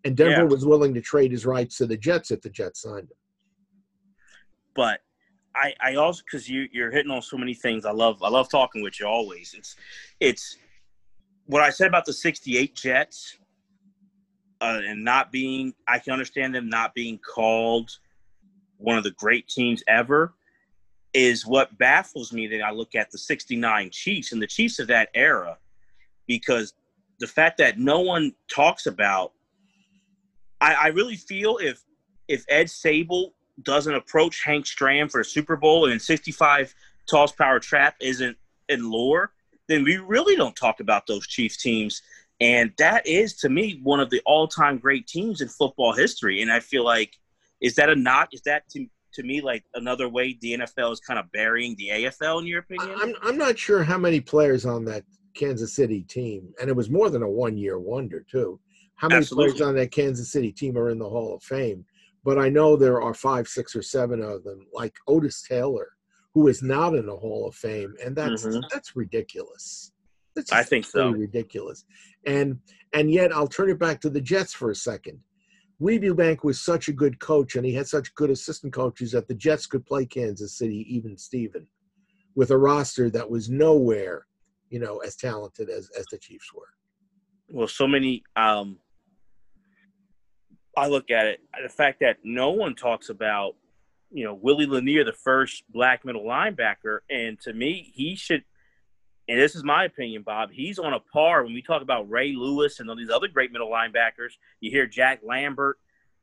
and Denver was willing to trade his rights to the Jets if the Jets signed him. But I also, because you're hitting on so many things. I love talking with you always. It's what I said about the '68 Jets and not being. I can understand them not being called one of the great teams ever. Is what baffles me that I look at the '69 Chiefs and the Chiefs of that era, because the fact that no one talks about – I really feel if Ed Sable doesn't approach Hank Stram for a Super Bowl and 65 Toss Power Trap isn't in lore, then we really don't talk about those Chiefs teams. And that is, to me, one of the all-time great teams in football history. And I feel like – is that a knock? Is that – to me, like another way the NFL is kind of burying the AFL, in your opinion? I'm not sure how many players on that Kansas City team, and it was more than a one-year wonder, too. How many players on that Kansas City team are in the Hall of Fame? But I know there are 5, 6, or 7 of them, like Otis Taylor, who is not in the Hall of Fame, and that's ridiculous. That's I think so. Ridiculous. And yet, I'll turn it back to the Jets for a second. Weeb Ewbank was such a good coach, and he had such good assistant coaches that the Jets could play Kansas City, even Steven, with a roster that was nowhere, you know, as talented as the Chiefs were. Well, so many I look at it, the fact that no one talks about, you know, Willie Lanier, the first black middle linebacker, and to me, he should – and this is my opinion, Bob, he's on a par. When we talk about Ray Lewis and all these other great middle linebackers, you hear Jack Lambert,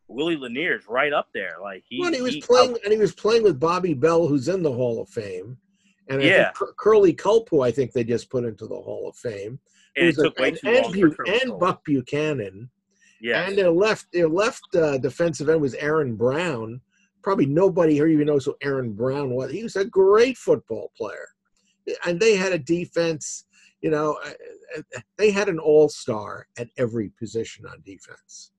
Willie Lanier's right up there. Like he was playing with Bobby Bell, who's in the Hall of Fame, and I think Curly Culp, who I think they just put into the Hall of Fame, and Buck Buchanan. Yeah, and their left defensive end was Aaron Brown. Probably nobody here even knows who Aaron Brown was. He was a great football player. And they had a defense, you know, they had an all-star at every position on defense.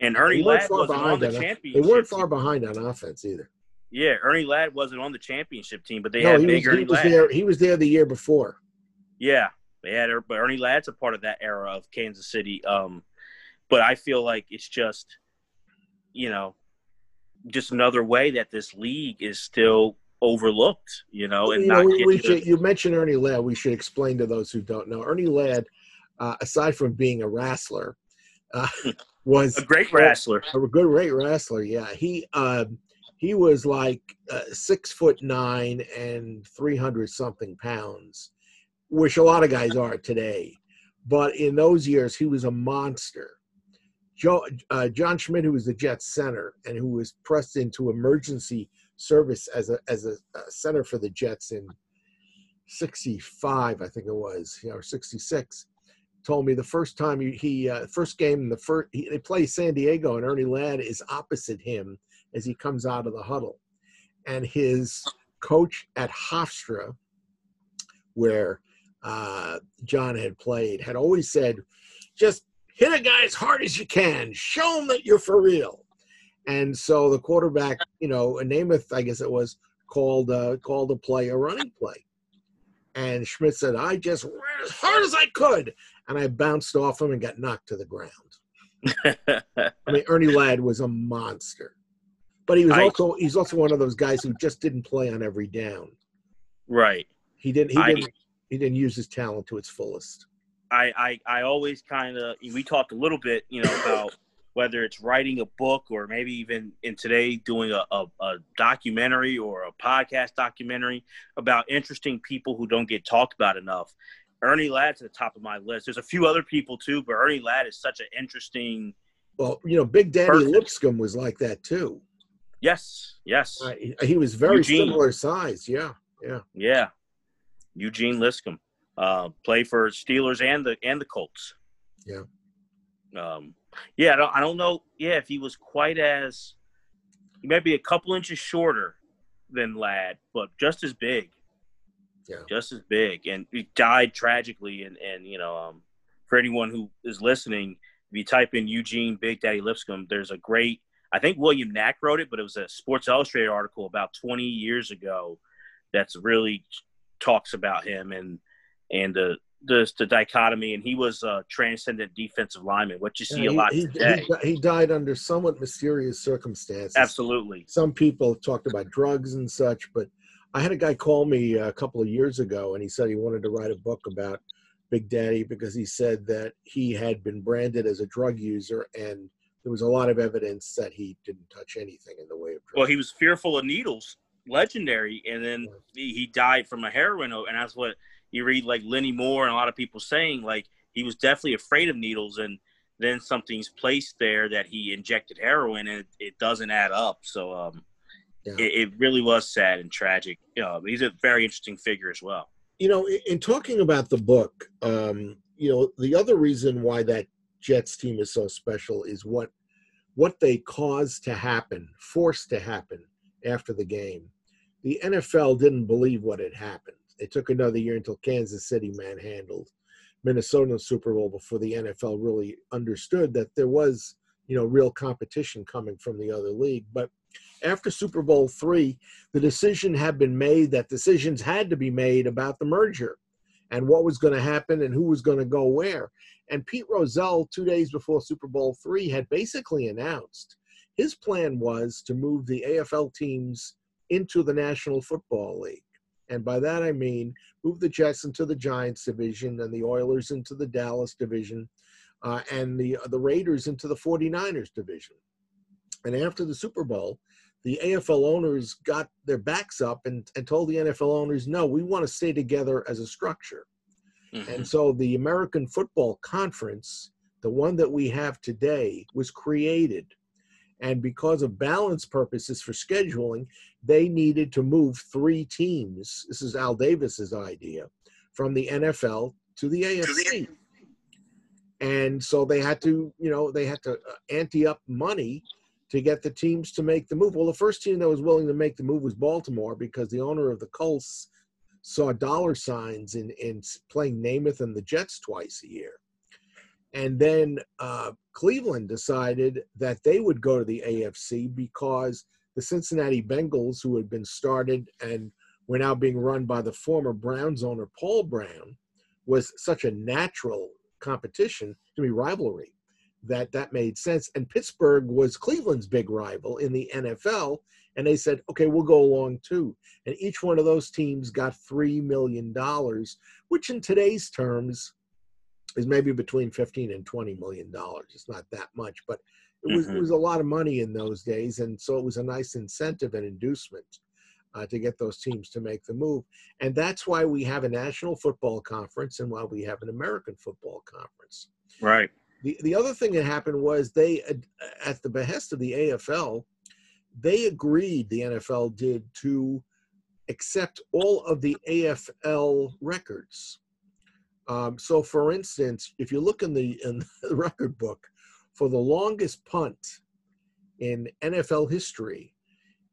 And Ernie Ladd wasn't on the championship team. They weren't far behind on offense either. Yeah, Ernie Ladd wasn't on the championship team, but they had big Ernie Ladd. He was there the year before. Yeah, they had, but Ernie Ladd's a part of that era of Kansas City. But I feel like it's just, you know, just another way that this league is still – overlooked, you know, and you mentioned Ernie Ladd. We should explain to those who don't know. Ernie Ladd, aside from being a wrestler, was a great wrestler. A good, great wrestler, yeah. He was like 6'9" and 300-something pounds, which a lot of guys are today. But in those years, he was a monster. John Schmidt, who was the Jets center and who was pressed into emergency service as a center for the Jets in 65, I think it was, or 66, told me the first time they play San Diego, and Ernie Ladd is opposite him as he comes out of the huddle, and his coach at Hofstra, where John had played, had always said, just hit a guy as hard as you can, show him that you're for real. And so the quarterback, you know, Namath, I guess it was, called a play, a running play. And Schmidt said, I just ran as hard as I could. And I bounced off him and got knocked to the ground. I mean, Ernie Ladd was a monster. But he was also one of those guys who just didn't play on every down. Right. He didn't use his talent to its fullest. I always kind of – we talked a little bit, you know, about – whether it's writing a book or maybe even in today doing a documentary or a podcast documentary about interesting people who don't get talked about enough. Ernie Ladd's at the top of my list. There's a few other people too, but Ernie Ladd is such an interesting. Well, you know, Big Daddy Lipscomb was like that too. Yes. He was very similar size. Yeah. Eugene Lipscomb played for Steelers and the Colts. Yeah. Yeah, I don't know. Yeah, if he was quite as, he might be a couple inches shorter than Ladd, but just as big. Yeah, just as big, and he died tragically. And you know, for anyone who is listening, if you type in Eugene Big Daddy Lipscomb, there's a great. I think William Knack wrote it, but it was a Sports Illustrated article about 20 years ago that's really talks about him and the. The dichotomy, and he was a transcendent defensive lineman, which you see a lot today. He died under somewhat mysterious circumstances. Absolutely. Some people talked about drugs and such, but I had a guy call me a couple of years ago, and he said he wanted to write a book about Big Daddy because he said that he had been branded as a drug user, and there was a lot of evidence that he didn't touch anything in the way of drugs. Well, he was fearful of needles, legendary, and then he died from a heroin overdose, and that's what – you read like Lenny Moore and a lot of people saying like he was definitely afraid of needles, and then something's placed there that he injected heroin, and it doesn't add up. So it really was sad and tragic. You know, he's a very interesting figure as well. You know, in talking about the book, you know, the other reason why that Jets team is so special is what they caused to happen, forced to happen after the game. The NFL didn't believe what had happened. It took another year until Kansas City manhandled Minnesota in the Super Bowl before the NFL really understood that there was, you know, real competition coming from the other league. But after Super Bowl III, the decision had been made that decisions had to be made about the merger and what was going to happen and who was going to go where. And Pete Rozelle, 2 days before Super Bowl III, had basically announced his plan was to move the AFL teams into the National Football League. And by that I mean move the Jets into the Giants division and the Oilers into the Dallas division and the Raiders into the 49ers division. And after the Super Bowl, the AFL owners got their backs up and told the NFL owners, no, we want to stay together as a structure. Mm-hmm. And so the American Football Conference, the one that we have today, was created. And because of balance purposes for scheduling, they needed to move three teams. This is Al Davis's idea, from the NFL to the AFC. And so they had to, you know, they had to ante up money to get the teams to make the move. Well, the first team that was willing to make the move was Baltimore, because the owner of the Colts saw dollar signs in playing Namath and the Jets twice a year. And then Cleveland decided that they would go to the AFC because the Cincinnati Bengals, who had been started and were now being run by the former Browns owner, Paul Brown, was such a natural competition, to be rivalry, that that made sense. And Pittsburgh was Cleveland's big rival in the NFL. And they said, okay, we'll go along too. And each one of those teams got $3 million, which in today's terms is maybe between $15 and $20 million. It's not that much, but it was a lot of money in those days. And so it was a nice incentive and inducement to get those teams to make the move. And that's why we have a National Football Conference and why we have an American Football Conference. Right. The other thing that happened was they, at the behest of the AFL, they agreed, the NFL did, to accept all of the AFL records. So, for instance, if you look in the record book, for the longest punt in NFL history,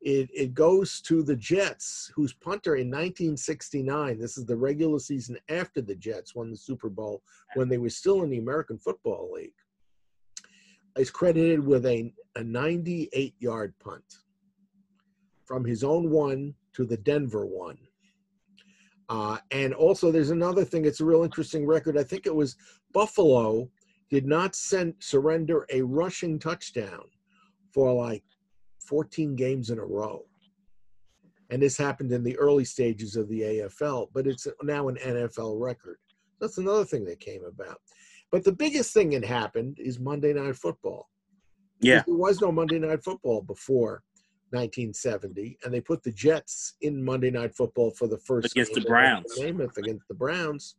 it goes to the Jets, whose punter in 1969, this is the regular season after the Jets won the Super Bowl, when they were still in the American Football League, is credited with a 98-yard punt from his own one to the Denver one. And also, there's another thing. It's a real interesting record. I think it was Buffalo did not surrender a rushing touchdown for like 14 games in a row. And this happened in the early stages of the AFL, but it's now an NFL record. That's another thing that came about. But the biggest thing that happened is Monday Night Football. Yeah. There was no Monday Night Football before 1970, and they put the Jets in Monday Night Football for the first game against the Browns. Against the Browns,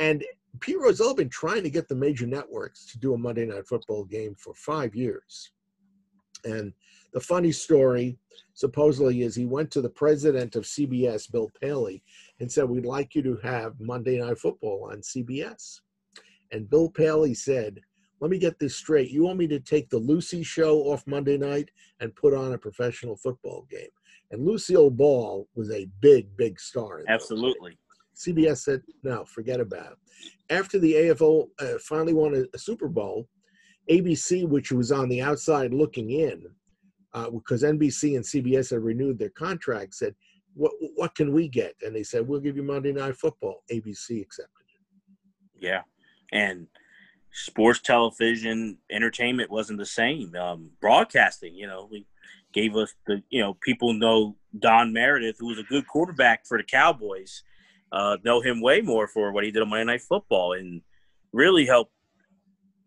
and Pete Rozelle had been trying to get the major networks to do a Monday Night Football game for 5 years. And the funny story, supposedly, is he went to the president of CBS, Bill Paley, and said, "We'd like you to have Monday Night Football on CBS." And Bill Paley said, "Let me get this straight. You want me to take the Lucy show off Monday night and put on a professional football game?" And Lucille Ball was a big, big star. Absolutely. CBS said, no, forget about it. After the AFL finally won a Super Bowl, ABC, which was on the outside looking in, because NBC and CBS had renewed their contract, said, what can we get? And they said, we'll give you Monday Night Football. ABC accepted it. Yeah. And sports television, entertainment wasn't the same. Broadcasting, you know, we gave us the, you know, people know Don Meredith, who was a good quarterback for the Cowboys, know him way more for what he did on Monday Night Football, and really helped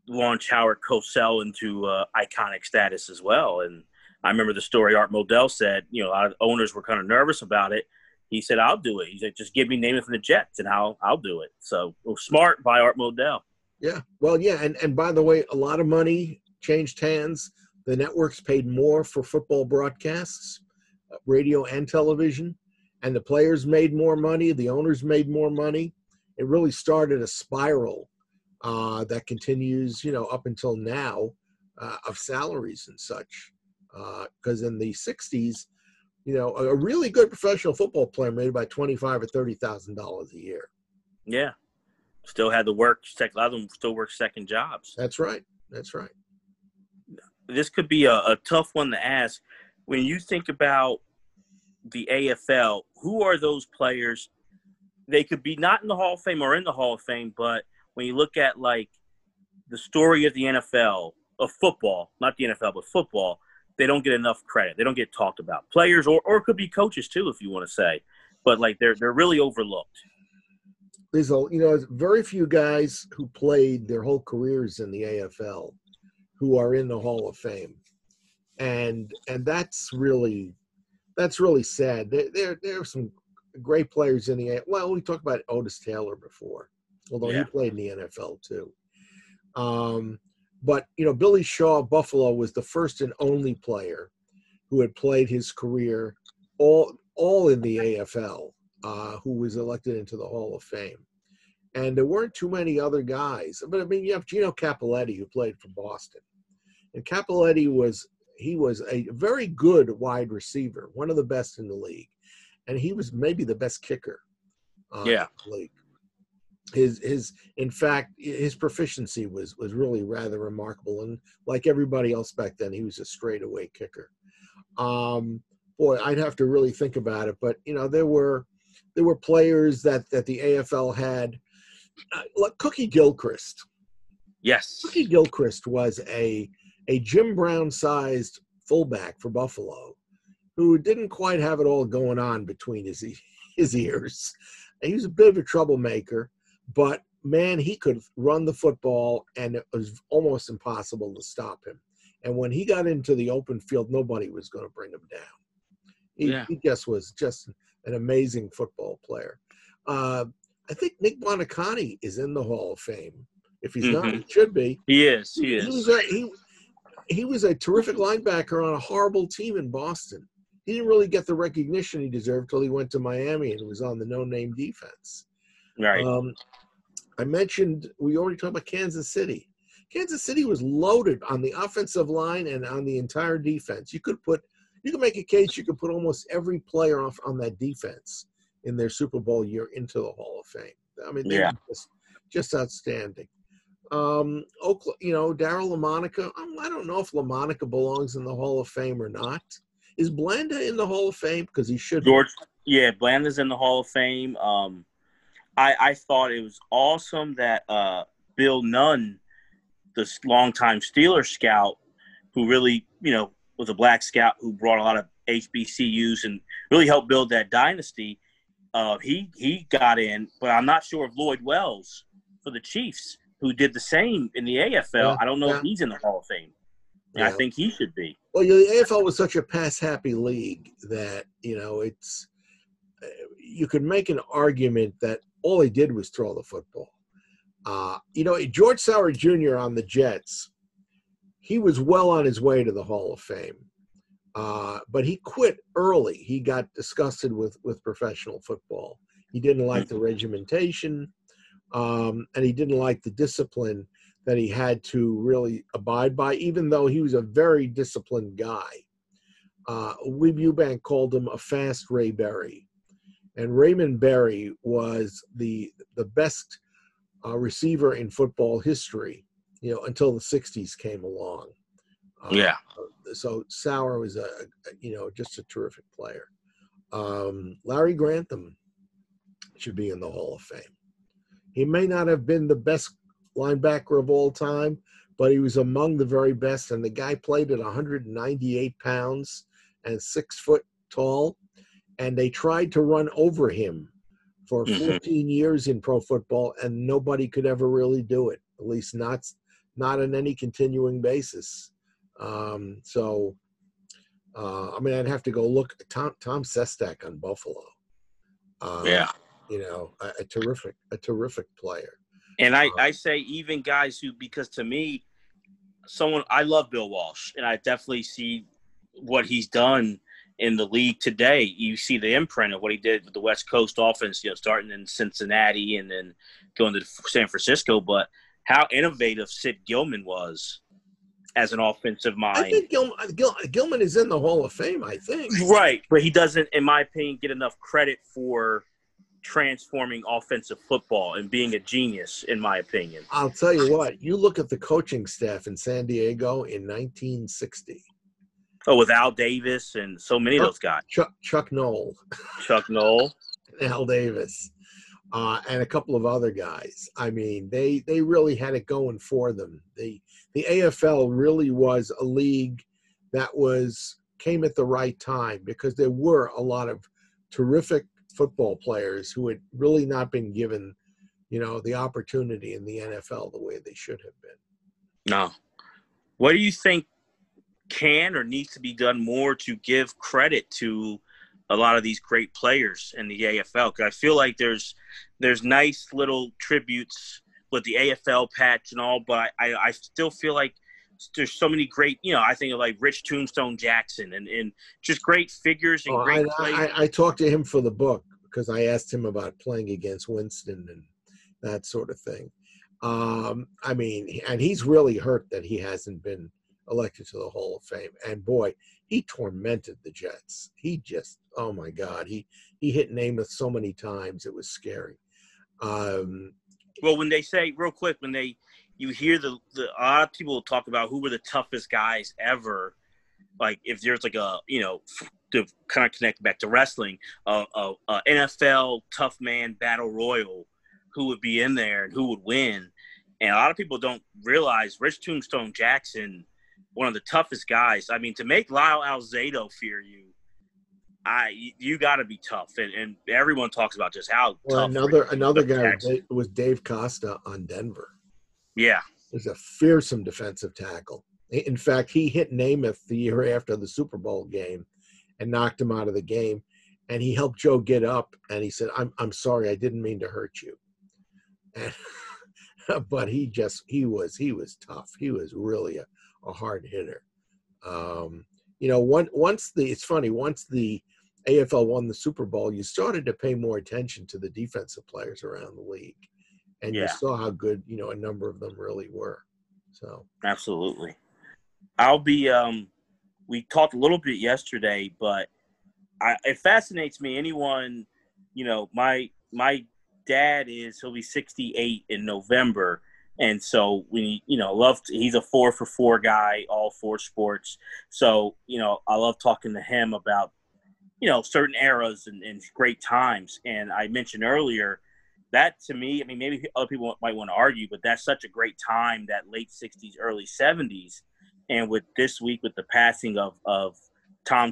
launch Howard Cosell into iconic status as well. And I remember the story Art Modell said, you know, a lot of owners were kind of nervous about it. He said, I'll do it. He said, just give me Namath and the Jets and I'll do it. So it was smart by Art Modell. Yeah. Well, yeah. And by the way, a lot of money changed hands. The networks paid more for football broadcasts, radio and television, and the players made more money. The owners made more money. It really started a spiral that continues, you know, up until now of salaries and such. Because in the 60s, You know, a really good professional football player made about $25,000 or $30,000 a year. Yeah. Still had to work. A lot of them still work second jobs. That's right. That's right. This could be a tough one to ask. When you think about the AFL, who are those players? They could be not in the Hall of Fame or in the Hall of Fame, but when you look at, like, the story of the NFL, of football, not the NFL, but football, they don't get enough credit. They don't get talked about. Players or it could be coaches too, if you want to say. But, like, they're really overlooked. There's a, you know, very few guys who played their whole careers in the AFL who are in the Hall of Fame. And that's really sad. There are some great players in the AFL. Well, we talked about Otis Taylor before, although he played in the NFL too. But, you know, Billy Shaw of Buffalo was the first and only player who had played his career all in the AFL, who was elected into the Hall of Fame. And there weren't too many other guys. But, I mean, you have Gino Cappelletti, who played for Boston. And Cappelletti was a very good wide receiver, one of the best in the league. And he was maybe the best kicker in the league. In fact, his proficiency was really rather remarkable. And like everybody else back then, he was a straightaway kicker. Boy, I'd have to really think about it. But, you know, there were players that the AFL had. Like Cookie Gilchrist. Yes. Cookie Gilchrist was a Jim Brown-sized fullback for Buffalo who didn't quite have it all going on between his ears. And he was a bit of a troublemaker. But, man, he could run the football, and it was almost impossible to stop him. And when he got into the open field, nobody was going to bring him down. He just was just an amazing football player. I think Nick Buoniconti is in the Hall of Fame. If he's not, he should be. He is. He was a terrific linebacker on a horrible team in Boston. He didn't really get the recognition he deserved until he went to Miami and was on the no-name defense. Right. I mentioned we already talked about Kansas City. Kansas City was loaded on the offensive line and on the entire defense. You could make a case you could put almost every player off on that defense in their Super Bowl year into the Hall of Fame. I mean, they were just outstanding. Oakland, you know, Daryl LaMonica. I don't know if LaMonica belongs in the Hall of Fame or not. Is Blanda in the Hall of Fame? Because he should. Blanda's in the Hall of Fame. I thought it was awesome that Bill Nunn, this longtime Steelers scout, who really, you know, was a black scout who brought a lot of HBCUs and really helped build that dynasty, he got in. But I'm not sure of Lloyd Wells for the Chiefs, who did the same in the AFL. I don't know if he's in the Hall of Fame. Yeah. I think he should be. Well, you know, the AFL was such a pass-happy league that, you know, it's you could make an argument that all he did was throw the football. You know, George Sauer Jr. on the Jets, he was well on his way to the Hall of Fame, but he quit early. He got disgusted with professional football. He didn't like the regimentation, and he didn't like the discipline that he had to really abide by, even though he was a very disciplined guy. Weeb Ewbank called him a fast Ray Berry. And Raymond Berry was the best receiver in football history, you know, until the 60s came along. So Sauer was, you know, just a terrific player. Larry Grantham should be in the Hall of Fame. He may not have been the best linebacker of all time, but he was among the very best. And the guy played at 198 pounds and 6 foot tall. And they tried to run over him for 14 years in pro football, and nobody could ever really do it, at least not on any continuing basis. I mean, I'd have to go look at Tom Sestak on Buffalo. You know, a terrific player. And I say even guys who, because to me, I love Bill Walsh, and I definitely see what he's done in the league today. You see the imprint of what he did with the West Coast offense, you know, starting in Cincinnati and then going to San Francisco. But how innovative Sid Gillman was as an offensive mind. I think Gilman is in the Hall of Fame, I think. Right, but he doesn't, in my opinion, get enough credit for transforming offensive football and being a genius, in my opinion. I'll tell you what, you look at the coaching staff in San Diego in 1960. Oh, with Al Davis and so many of those guys. Chuck Knoll. Chuck Knoll. And Al Davis. And a couple of other guys. I mean, they really had it going for them. The AFL really was a league that came at the right time, because there were a lot of terrific football players who had really not been given, the opportunity in the NFL the way they should have been. No. What do you think can or needs to be done more to give credit to a lot of these great players in the AFL? Because I feel like there's nice little tributes with the AFL patch and all, but I still feel like there's so many great, I think of like Rich Tombstone Jackson and just great figures and great players. I talked to him for the book because I asked him about playing against Winston and that sort of thing. I mean, and he's really hurt that he hasn't been elected to the Hall of Fame. And boy, he tormented the Jets. He just, oh my God, he hit Namath so many times. It was scary. Well, when they say, real quick, when you hear a lot of people talk about who were the toughest guys ever. Like if there's like a, to kind of connect back to wrestling, a NFL tough man battle royal, who would be in there and who would win. And a lot of people don't realize Rich Tombstone Jackson, one of the toughest guys. I mean, to make Lyle Alzado fear you, you got to be tough. And everyone talks about just how tough. Another guy was Dave Costa on Denver. Yeah. He was a fearsome defensive tackle. In fact, he hit Namath the year after the Super Bowl game and knocked him out of the game. And he helped Joe get up, and he said, I'm sorry, I didn't mean to hurt you. And, but he was tough. He was really a hard hitter. It's funny, once the AFL won the Super Bowl, you started to pay more attention to the defensive players around the league. And you saw how good, a number of them really were. So absolutely. I'll be, we talked a little bit yesterday, but it fascinates me. Anyone, my dad he'll be 68 in November. And so we, he's a 4-for-4 guy, all four sports. So, I love talking to him about, certain eras and great times. And I mentioned earlier that to me, I mean, maybe other people might want to argue, but that's such a great time, that late 60s, early 70s. And with this week, with the passing of Tom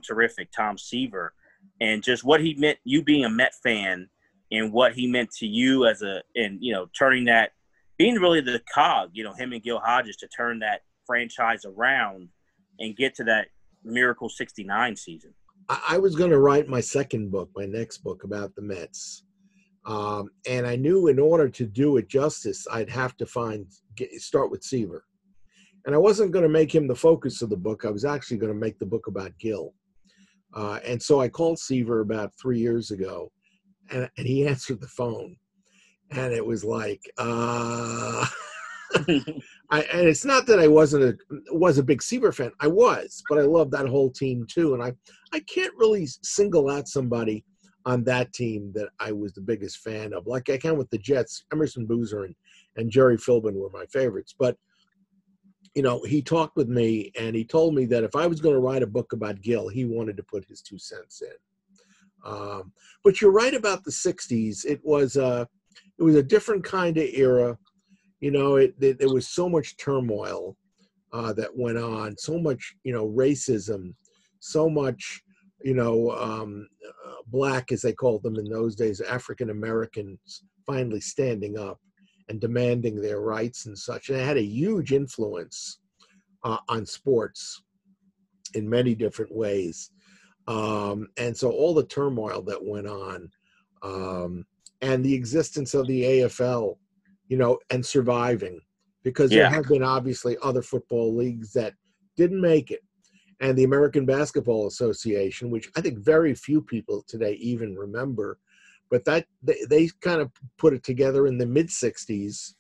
Seaver, and just what he meant, you being a Met fan and what he meant to you turning that, being really the cog, him and Gil Hodges, to turn that franchise around and get to that miracle 69 season. I was going to write my next book about the Mets. And I knew in order to do it justice, I'd have to start with Seaver. And I wasn't going to make him the focus of the book. I was actually going to make the book about Gil. And so I called Seaver about 3 years ago, and he answered the phone. And it was like, and it's not that I was a big Seaver fan. I was, but I loved that whole team too. And I can't really single out somebody on that team that I was the biggest fan of. Like I can with the Jets, Emerson Boozer and Jerry Philbin were my favorites. But, he talked with me and he told me that if I was going to write a book about Gil, he wanted to put his 2 cents in. But you're right about the 60s. It was a different kind of era. There was so much turmoil that went on, so much, racism, so much, black, as they called them in those days, African-Americans finally standing up and demanding their rights and such. And it had a huge influence on sports in many different ways. And so all the turmoil that went on, and the existence of the AFL, and surviving, because there have been obviously other football leagues that didn't make it. And the American Basketball Association, which I think very few people today even remember, but that they kind of put it together in the mid-60s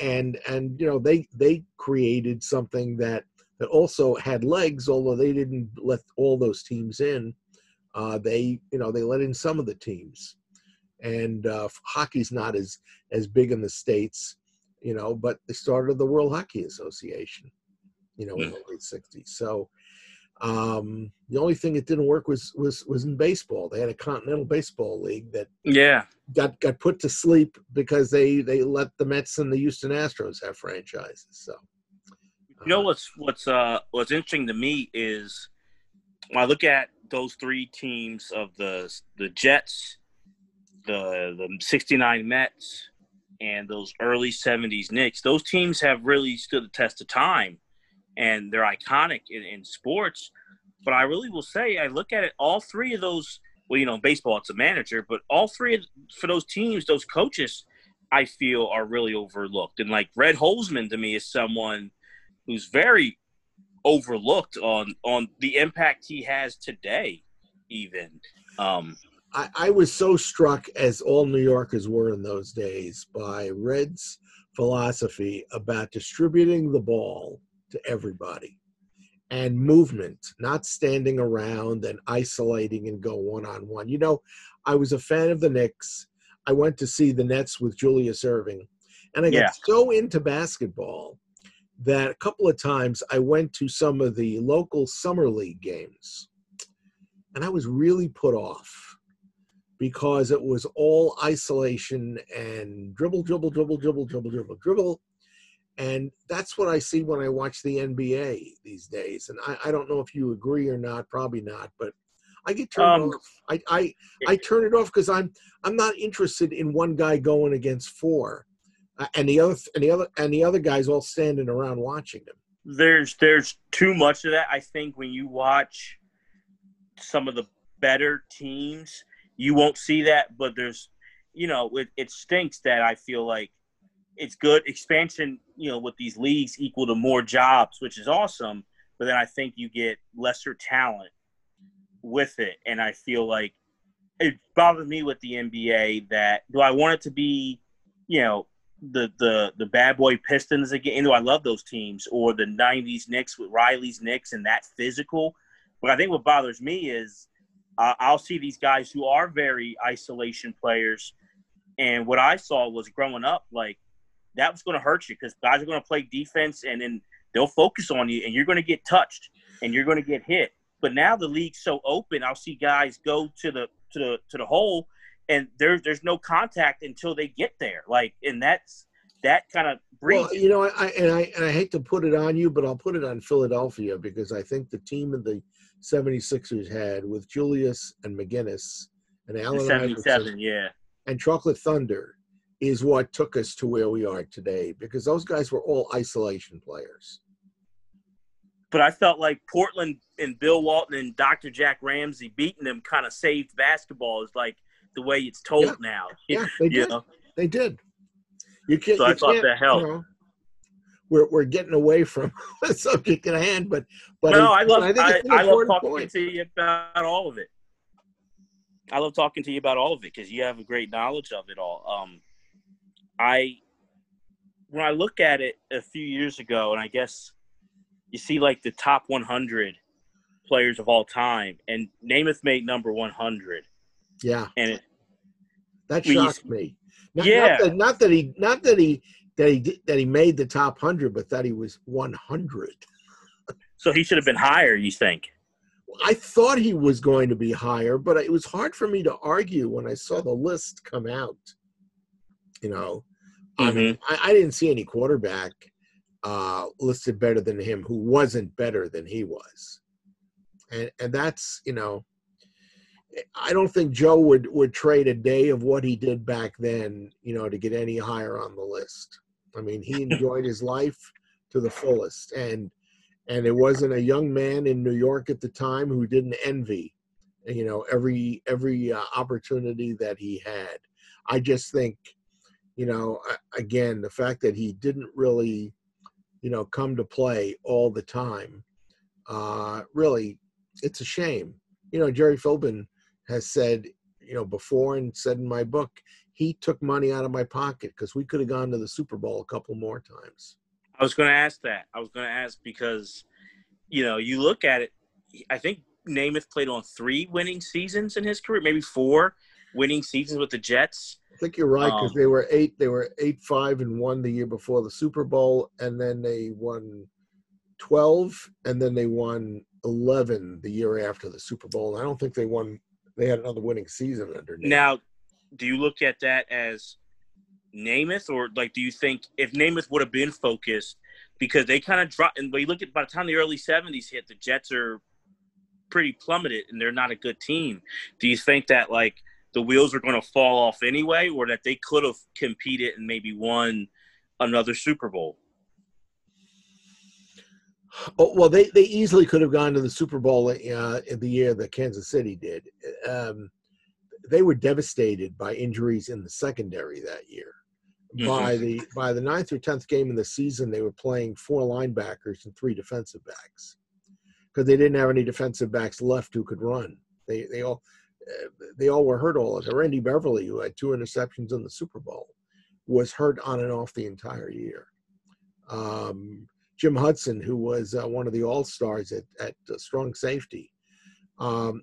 And you know, they created something that also had legs, although they didn't let all those teams in. They let in some of the teams, and hockey's not as big in the States, you know, but they started the World Hockey Association, you know, in the late 60s. So the only thing that didn't work was in baseball. They had a Continental Baseball League that got put to sleep because they let the Mets and the Houston Astros have franchises. So you know what's interesting to me is when I look at those three teams of the Jets, the 69 Mets, and those early 70s Knicks, those teams have really stood the test of time, and they're iconic in sports. But I really will say, I look at it, all three of those, well, you know, baseball, it's a manager, but all three for those teams, those coaches, I feel are really overlooked. And like Red Holzman to me is someone who's very overlooked on the impact he has today, even. I was so struck, as all New Yorkers were in those days, by Red's philosophy about distributing the ball to everybody and movement, not standing around and isolating and go one-on-one. You know, I was a fan of the Knicks. I went to see the Nets with Julius Erving, and I got so into basketball that a couple of times I went to some of the local summer league games, and I was really put off because it was all isolation and dribble. And that's what I see when I watch the NBA these days. And I don't know if you agree or not, probably not, but I get turned off. I turn it off because I'm not interested in one guy going against four, and the other guys all standing around watching him. There's too much of that. I think when you watch some of the better teams, you won't see that. But there's, you know, it stinks that I feel like. It's good expansion, you know, with these leagues equal to more jobs, which is awesome. But then I think you get lesser talent with it. And I feel like it bothered me with the NBA that, do I want it to be, you know, the bad boy Pistons again? Do I love those teams, or the 90s Knicks with Riley's Knicks and that physical? But I think what bothers me is I'll see these guys who are very isolation players. And what I saw was growing up, like, that was going to hurt you because guys are going to play defense, and then they'll focus on you, and you're going to get touched and you're going to get hit. But now the league's so open, I'll see guys go to the hole, and there's no contact until they get there. Like, and that kind of breeds. Well, you know, I hate to put it on you, but I'll put it on Philadelphia, because I think the team of the 76ers had, with Julius and McGinnis and Allen Iverson, and Chocolate Thunder, is what took us to where we are today, because those guys were all isolation players. But I felt like Portland and Bill Walton and Dr. Jack Ramsey beating them kind of saved basketball, is like the way it's told now. Yeah, they did. Know? They did. You can't, so I thought that helped. You know, we're getting away from the subject at hand, but no, I love talking to you about all of it. I love talking to you about all of it because you have a great knowledge of it all. When I look at it a few years ago, and I guess you see like the top 100 players of all time, and Namath made number 100. Yeah, and that shocked me. Not that he made the top 100, but that he was 100. So he should have been higher, you think? I thought he was going to be higher, but it was hard for me to argue when I saw the list come out. You know, I mean, I didn't see any quarterback listed better than him who wasn't better than he was. And that's, you know, I don't think Joe would trade a day of what he did back then, you know, to get any higher on the list. I mean, he enjoyed his life to the fullest. And it wasn't a young man in New York at the time who didn't envy, you know, every opportunity that he had. I just think, you know, again, the fact that he didn't really, you know, come to play all the time, really, it's a shame. You know, Jerry Philbin has said, you know, before, and said in my book, he took money out of my pocket because we could have gone to the Super Bowl a couple more times. I was going to ask that. I was going to ask because, you know, you look at it, I think Namath played on 3 winning seasons in his career, maybe 4 winning seasons with the Jets. I think you're right because they were 8-5-1 the year before the Super Bowl, and then they won 12, and then they won 11 the year after the Super Bowl. I don't think they won. They had another winning season underneath. Now, do you look at that as Namath, or like, do you think if Namath would have been focused, because they kind of dropped, and when you look at by the time the early 70s hit, the Jets are pretty plummeted and they're not a good team. Do you think that like the wheels were going to fall off anyway, or that they could have competed and maybe won another Super Bowl? Oh, well, they easily could have gone to the Super Bowl in the year that Kansas City did. They were devastated by injuries in the secondary that year. Mm-hmm. By the 9th or 10th game in the season, they were playing 4 linebackers and 3 defensive backs because they didn't have any defensive backs left who could run. They all were hurt all over. Randy Beverly, who had 2 interceptions in the Super Bowl, was hurt on and off the entire year. Jim Hudson, who was one of the all-stars at strong safety,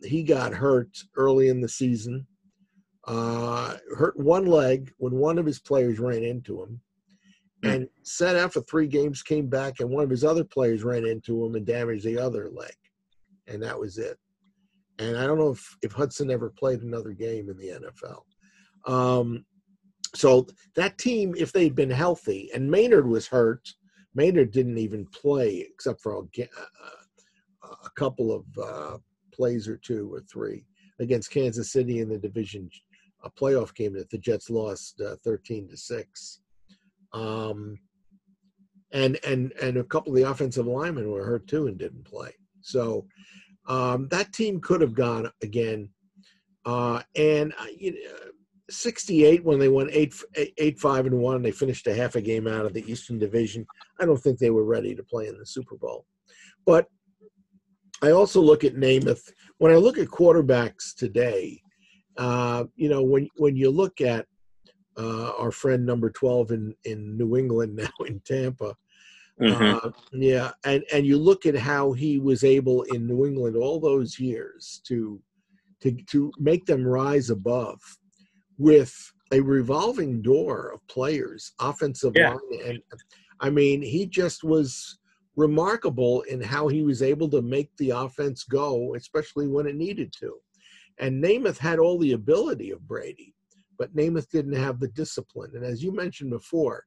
he got hurt early in the season, hurt one leg when one of his players ran into him, and sat out for 3 games, came back, and one of his other players ran into him and damaged the other leg, and that was it. And I don't know if Hudson ever played another game in the NFL. So that team, if they'd been healthy, and Maynard was hurt, Maynard didn't even play except for a couple of plays or 2 or 3 against Kansas City in the division playoff game that the Jets lost 13-6. And a couple of the offensive linemen were hurt too and didn't play. So that team could have gone again. And you know, 1968, when they won 8-5-1, they finished a half a game out of the Eastern Division. I don't think they were ready to play in the Super Bowl. But I also look at Namath. When I look at quarterbacks today, you know, when you look at our friend number 12 in New England now in Tampa, mm-hmm. and you look at how he was able in New England all those years to make them rise above with a revolving door of players, offensive line. And I mean, he just was remarkable in how he was able to make the offense go, especially when it needed to. And Namath had all the ability of Brady, but Namath didn't have the discipline. And as you mentioned before,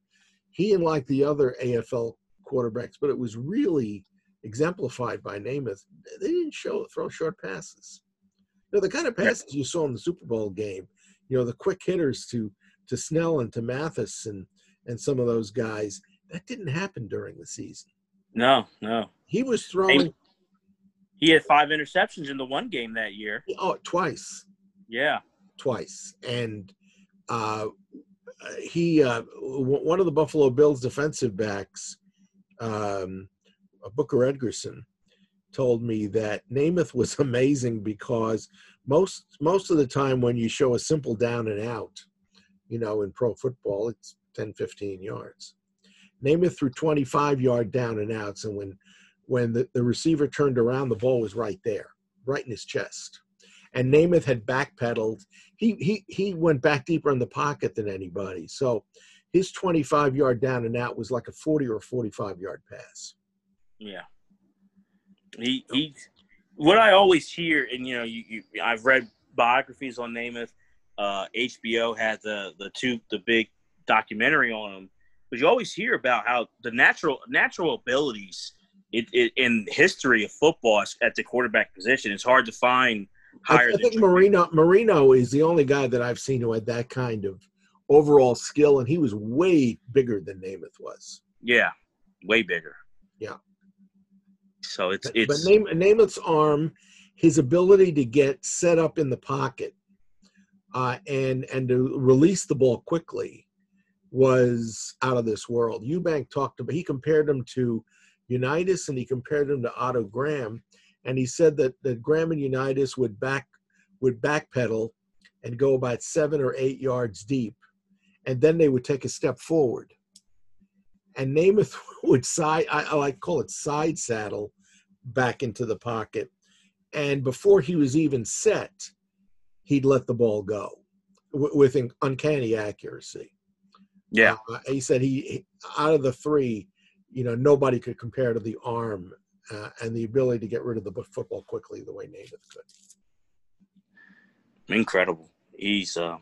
he, and like the other AFL quarterbacks, but it was really exemplified by Namath, they didn't throw short passes. You know, the kind of passes you saw in the Super Bowl game, you know, the quick hitters to Snell and to Mathis and some of those guys, that didn't happen during the season. No. He was throwing. He had 5 interceptions in the one game that year. Oh, twice. Yeah. Twice. And one of the Buffalo Bills defensive backs, Booker Edgerson, told me that Namath was amazing because most of the time when you show a simple down and out, you know, in pro football, it's 10, 15 yards. Namath threw 25-yard down and outs, and when the receiver turned around, the ball was right there, right in his chest. And Namath had backpedaled. He went back deeper in the pocket than anybody. So his 25-yard down and out was like a 40 or 45-yard pass. Yeah. He what I always hear, and you know, I've read biographies on Namath. HBO had the big documentary on him, but you always hear about how the natural abilities in history of football at the quarterback position. It's hard to find higher. I think Marino is the only guy that I've seen who had that kind of overall skill, and he was way bigger than Namath was. Yeah, way bigger. Yeah. So it's but Namath's arm, his ability to get set up in the pocket, and to release the ball quickly, was out of this world. Ewbank talked about, he compared him to Unitas and he compared him to Otto Graham, and he said that Graham and Unitas would backpedal, and go about 7 or 8 yards deep. And then they would take a step forward. And Namath would I like call it side saddle back into the pocket. And before he was even set, he'd let the ball go with uncanny accuracy. Yeah. He said he, out of the three, you know, nobody could compare to the arm and the ability to get rid of the football quickly the way Namath could. Incredible. He's an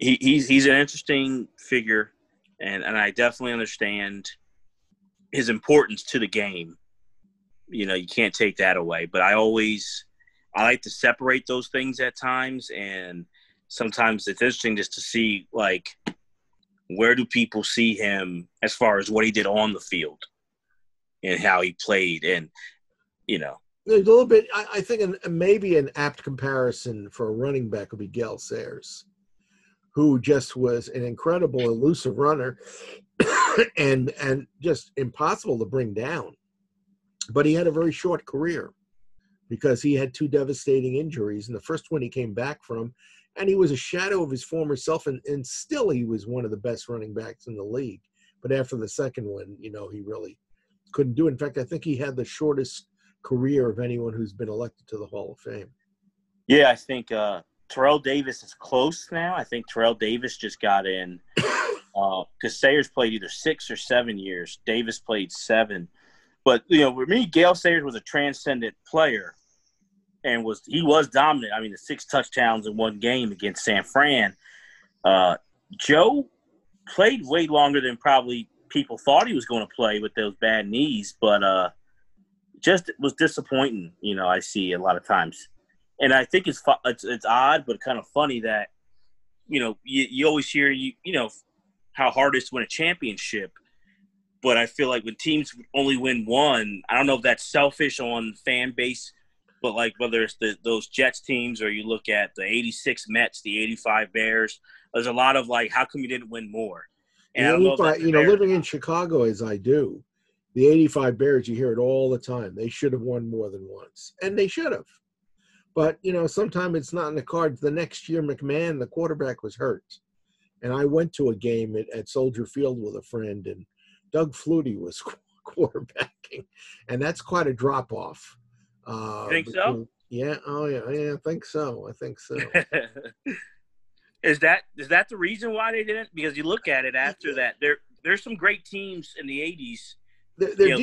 interesting figure, and I definitely understand his importance to the game. You know, you can't take that away. But I like to separate those things at times, and sometimes it's interesting just to see, like, where do people see him as far as what he did on the field and how he played, and, you know. A little bit, I think maybe an apt comparison for a running back would be Gale Sayers, who just was an incredible elusive runner and just impossible to bring down. But he had a very short career because he had two devastating injuries, and the first one he came back from, and he was a shadow of his former self, and still he was one of the best running backs in the league. But after the second one, you know, he really couldn't do it. In fact, I think he had the shortest career of anyone who's been elected to the Hall of Fame. Yeah, I think Terrell Davis is close now. I think Terrell Davis just got in because Sayers played either 6 or 7 years. Davis played 7. But, you know, for me, Gale Sayers was a transcendent player, and he was dominant. I mean, the 6 touchdowns in one game against San Fran. Joe played way longer than probably people thought he was going to play with those bad knees, but just it was disappointing, you know, I see a lot of times. And I think it's odd but kind of funny that, you know, you always hear, you know, how hard it is to win a championship. But I feel like when teams only win one, I don't know if that's selfish on fan base, but like whether it's those Jets teams or you look at the 86 Mets, the 85 Bears, there's a lot of like, how come you didn't win more? And I don't know, living in Chicago as I do, the 85 Bears, you hear it all the time. They should have won more than once, and they should have. But, you know, sometimes it's not in the cards. The next year, McMahon, the quarterback, was hurt. And I went to a game at Soldier Field with a friend, and Doug Flutie was quarterbacking. And that's quite a drop-off. You think so? Yeah. Oh, yeah. I think so. Is that the reason why they didn't? Because you look at it after that. There's some great teams in the 80s. Their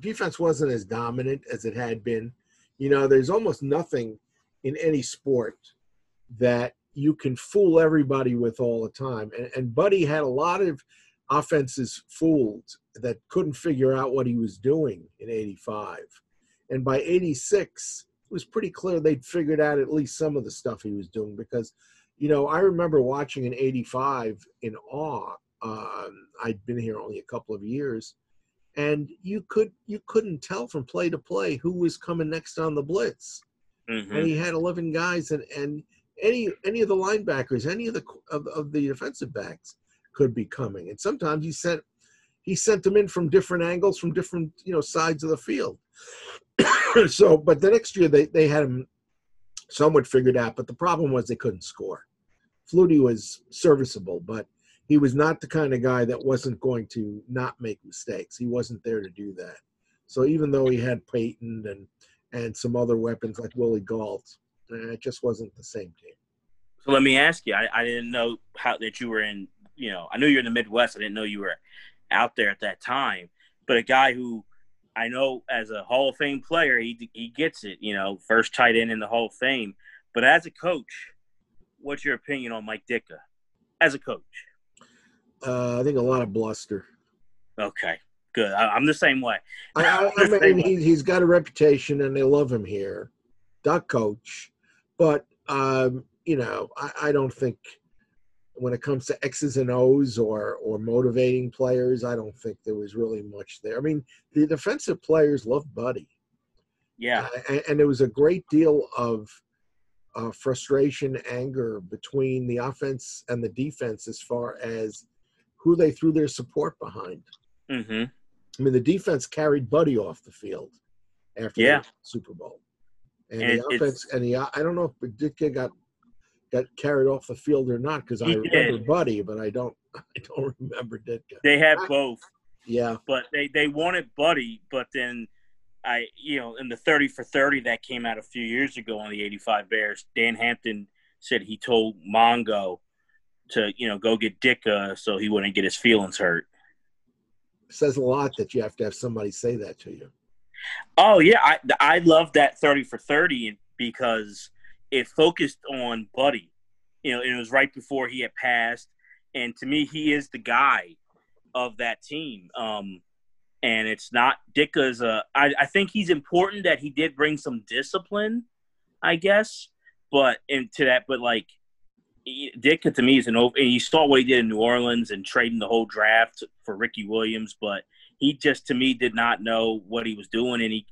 defense wasn't as dominant as it had been. You know, there's almost nothing in any sport that you can fool everybody with all the time. And Buddy had a lot of offenses fooled that couldn't figure out what he was doing in 85. And by 86, it was pretty clear they'd figured out at least some of the stuff he was doing because, you know, I remember watching in 85 in awe. I'd been here only a couple of years. And you couldn't tell from play to play who was coming next on the blitz. Mm-hmm. And he had 11 guys, and any of the linebackers, any of the defensive backs could be coming. And sometimes he sent them in from different angles, from different, you know, sides of the field. So, but the next year they had him somewhat figured out. But the problem was they couldn't score. Flutie was serviceable, but he was not the kind of guy that wasn't going to not make mistakes. He wasn't there to do that. So even though he had Peyton and some other weapons like Willie Gault, it just wasn't the same team. So let me ask you, I didn't know that you were in, you know, I knew you were in the Midwest. I didn't know you were out there at that time. But a guy who I know as a Hall of Fame player, he gets it, you know, first tight end in the Hall of Fame. But as a coach, what's your opinion on Mike Ditka as a coach? I think a lot of bluster. Okay, good. I'm the same way. He's got a reputation, and they love him here, Doc Coach. But, you know, I don't think when it comes to X's and O's or motivating players, I don't think there was really much there. I mean, the defensive players loved Buddy. Yeah. And there was a great deal of frustration, anger between the offense and the defense as far as who they threw their support behind. Mm-hmm. I mean, the defense carried Buddy off the field after the Super Bowl. And the offense, and the, I don't know if Dick got carried off the field or not, because I remember Buddy, but I don't remember Ditka. They had both. Yeah. But they wanted Buddy, but then in the 30 for 30 that came out a few years ago on the 85 Bears, Dan Hampton said he told Mongo to, go get Ditka so he wouldn't get his feelings hurt. It says a lot that you have to have somebody say that to you. Oh, yeah. I love that 30 for 30 because it focused on Buddy. And it was right before he had passed. And to me, he is the guy of that team. And it's not – Ditka's – I think he's important that he did bring some discipline, I guess, but Ditka to me is an – and you saw what he did in New Orleans and trading the whole draft for Ricky Williams, but he just to me did not know what he was doing. And he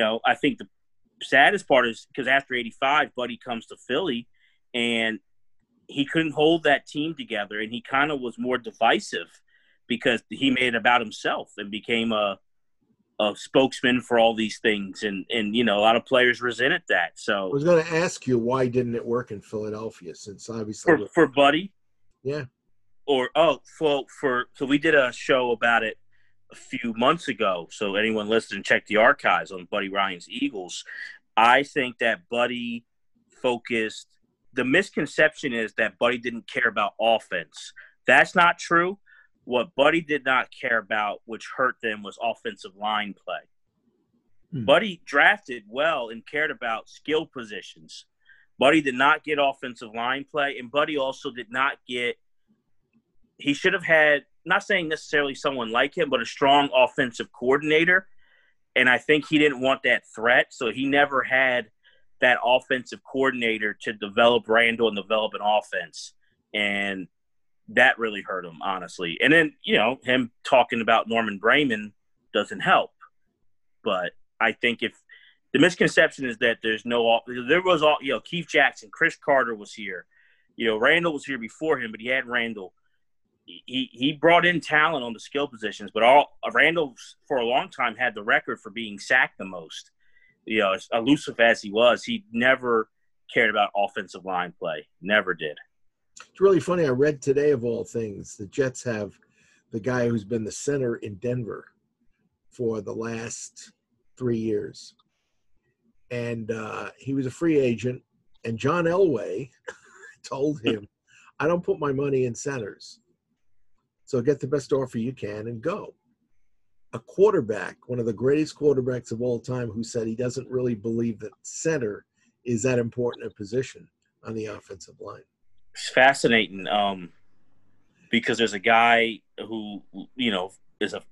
– I think the saddest part is because after 85, Buddy comes to Philly, and he couldn't hold that team together, and he kind of was more divisive because he made it about himself and became a spokesman for all these things. And a lot of players resented that. So I was going to ask you, why didn't it work in Philadelphia, since obviously for Buddy? Yeah. So we did a show about it a few months ago. So anyone listening, check the archives on Buddy Ryan's Eagles. I think that Buddy focused. The misconception is that Buddy didn't care about offense. That's not true. What Buddy did not care about, which hurt them, was offensive line play. Hmm. Buddy drafted well and cared about skill positions. Buddy did not get offensive line play, and Buddy also did not get – he should have had – not saying necessarily someone like him, but a strong offensive coordinator, and I think he didn't want that threat, so he never had that offensive coordinator to develop Randall and develop an offense, and – that really hurt him, honestly. And then, him talking about Norman Brayman doesn't help. But I think if – the misconception is that there's no – there was all – Keith Jackson, Chris Carter was here. Randall was here before him, but he had Randall. He brought in talent on the skill positions, but Randall for a long time had the record for being sacked the most. As elusive as he was, he never cared about offensive line play, never did. It's really funny. I read today, of all things, the Jets have the guy who's been the center in Denver for the last 3 years. And he was a free agent. And John Elway told him, I don't put my money in centers. So get the best offer you can and go. A quarterback, one of the greatest quarterbacks of all time, who said he doesn't really believe that center is that important a position on the offensive line. It's fascinating because there's a guy who, is a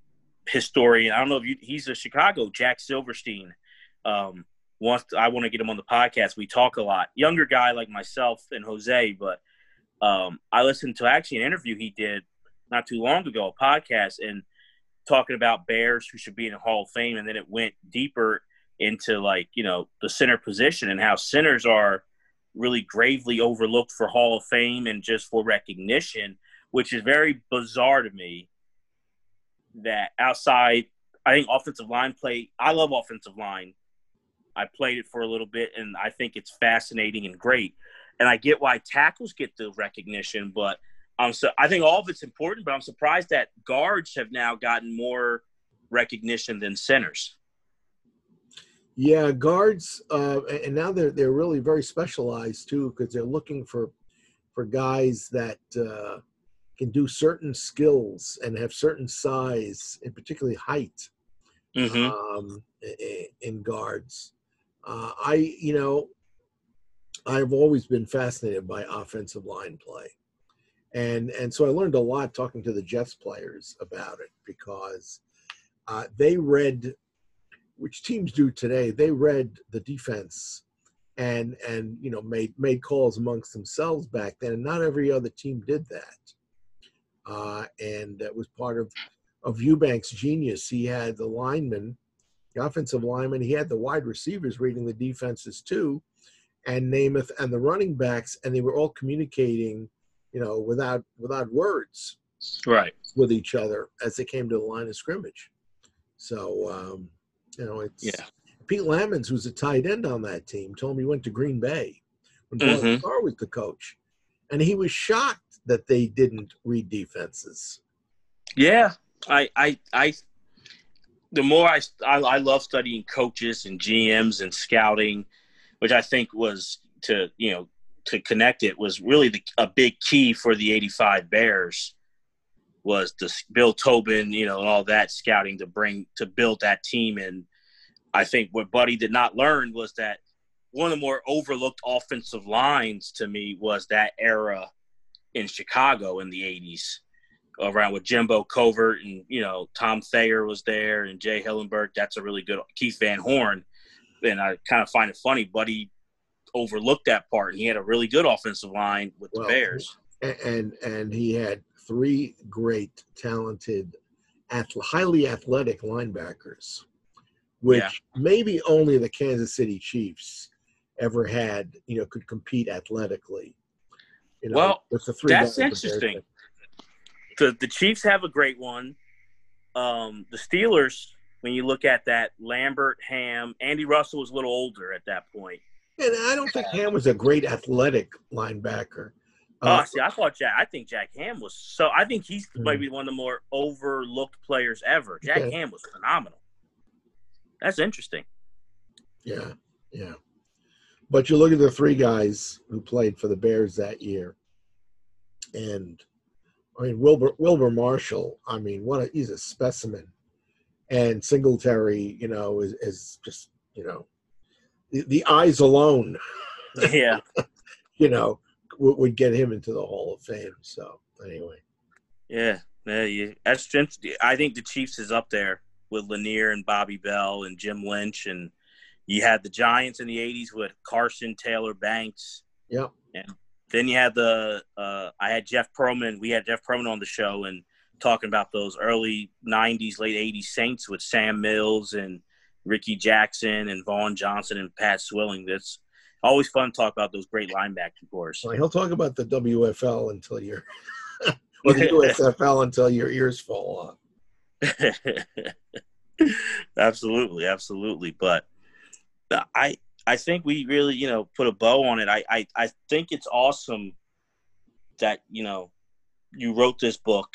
historian. I don't know if he's a Chicago, Jack Silverstein. I want to get him on the podcast. We talk a lot. Younger guy like myself and Jose, but I listened to actually an interview he did not too long ago, a podcast, and talking about Bears who should be in the Hall of Fame. And then it went deeper into the center position and how centers are really gravely overlooked for Hall of Fame and just for recognition, which is very bizarre to me that outside, I think offensive line play, I love offensive line. I played it for a little bit, and I think it's fascinating and great. And I get why tackles get the recognition, but I think all of it's important, but I'm surprised that guards have now gotten more recognition than centers. Yeah, guards, and now they're really very specialized too, because they're looking for guys that can do certain skills and have certain size, and particularly height, mm-hmm. In guards. I've always been fascinated by offensive line play, and so I learned a lot talking to the Jets players about it, because they read. Which teams do today, they read the defense and made calls amongst themselves back then. And not every other team did that. And that was part of Ewbank's genius. He had the linemen, the offensive linemen. He had the wide receivers reading the defenses too, and Namath and the running backs. And they were all communicating, without words, right, with each other as they came to the line of scrimmage. So, it's Pete Lammons, who's a tight end on that team, told me he went to Green Bay when Bill Starr was the coach. And he was shocked that they didn't read defenses. Yeah. The more I love studying coaches and GMs and scouting, which I think was to connect it was really a big key for the 85 Bears was the Bill Tobin, and all that scouting to build that team. And I think what Buddy did not learn was that one of the more overlooked offensive lines to me was that era in Chicago in the 80s around with Jimbo Covert and, Tom Thayer was there and Jay Hillenburg. That's a really good Keith Van Horn. And I kind of find it funny, Buddy overlooked that part. He had a really good offensive line with the Bears. And he had three great, talented, highly athletic linebackers, which maybe only the Kansas City Chiefs ever had, could compete athletically. With the three that's interesting. The Chiefs have a great one. The Steelers, when you look at that, Lambert, Ham, Andy Russell was a little older at that point. And I don't think Ham was a great athletic linebacker. I think Jack Ham was so – I think he's maybe one of the more overlooked players ever. Jack Ham was phenomenal. That's interesting. Yeah, yeah. But you look at the three guys who played for the Bears that year, and I mean Wilbur Marshall. I mean, he's a specimen, and Singletary, is just the eyes alone. Yeah, would get him into the Hall of Fame. So anyway, yeah, that's interesting. I think the Chiefs is up there with Lanier and Bobby Bell and Jim Lynch, and you had the Giants in the 80s with Carson, Taylor, Banks. Yeah. And then you had we had Jeff Perlman on the show and talking about those early 90s, late 80s Saints with Sam Mills and Ricky Jackson and Vaughn Johnson and Pat Swilling. That's always fun to talk about those great linebackers, of course. Well, he'll talk about the WFL until you're – or the USFL until your ears fall off. absolutely. But I think we really put a bow on it. I think it's awesome that you wrote this book,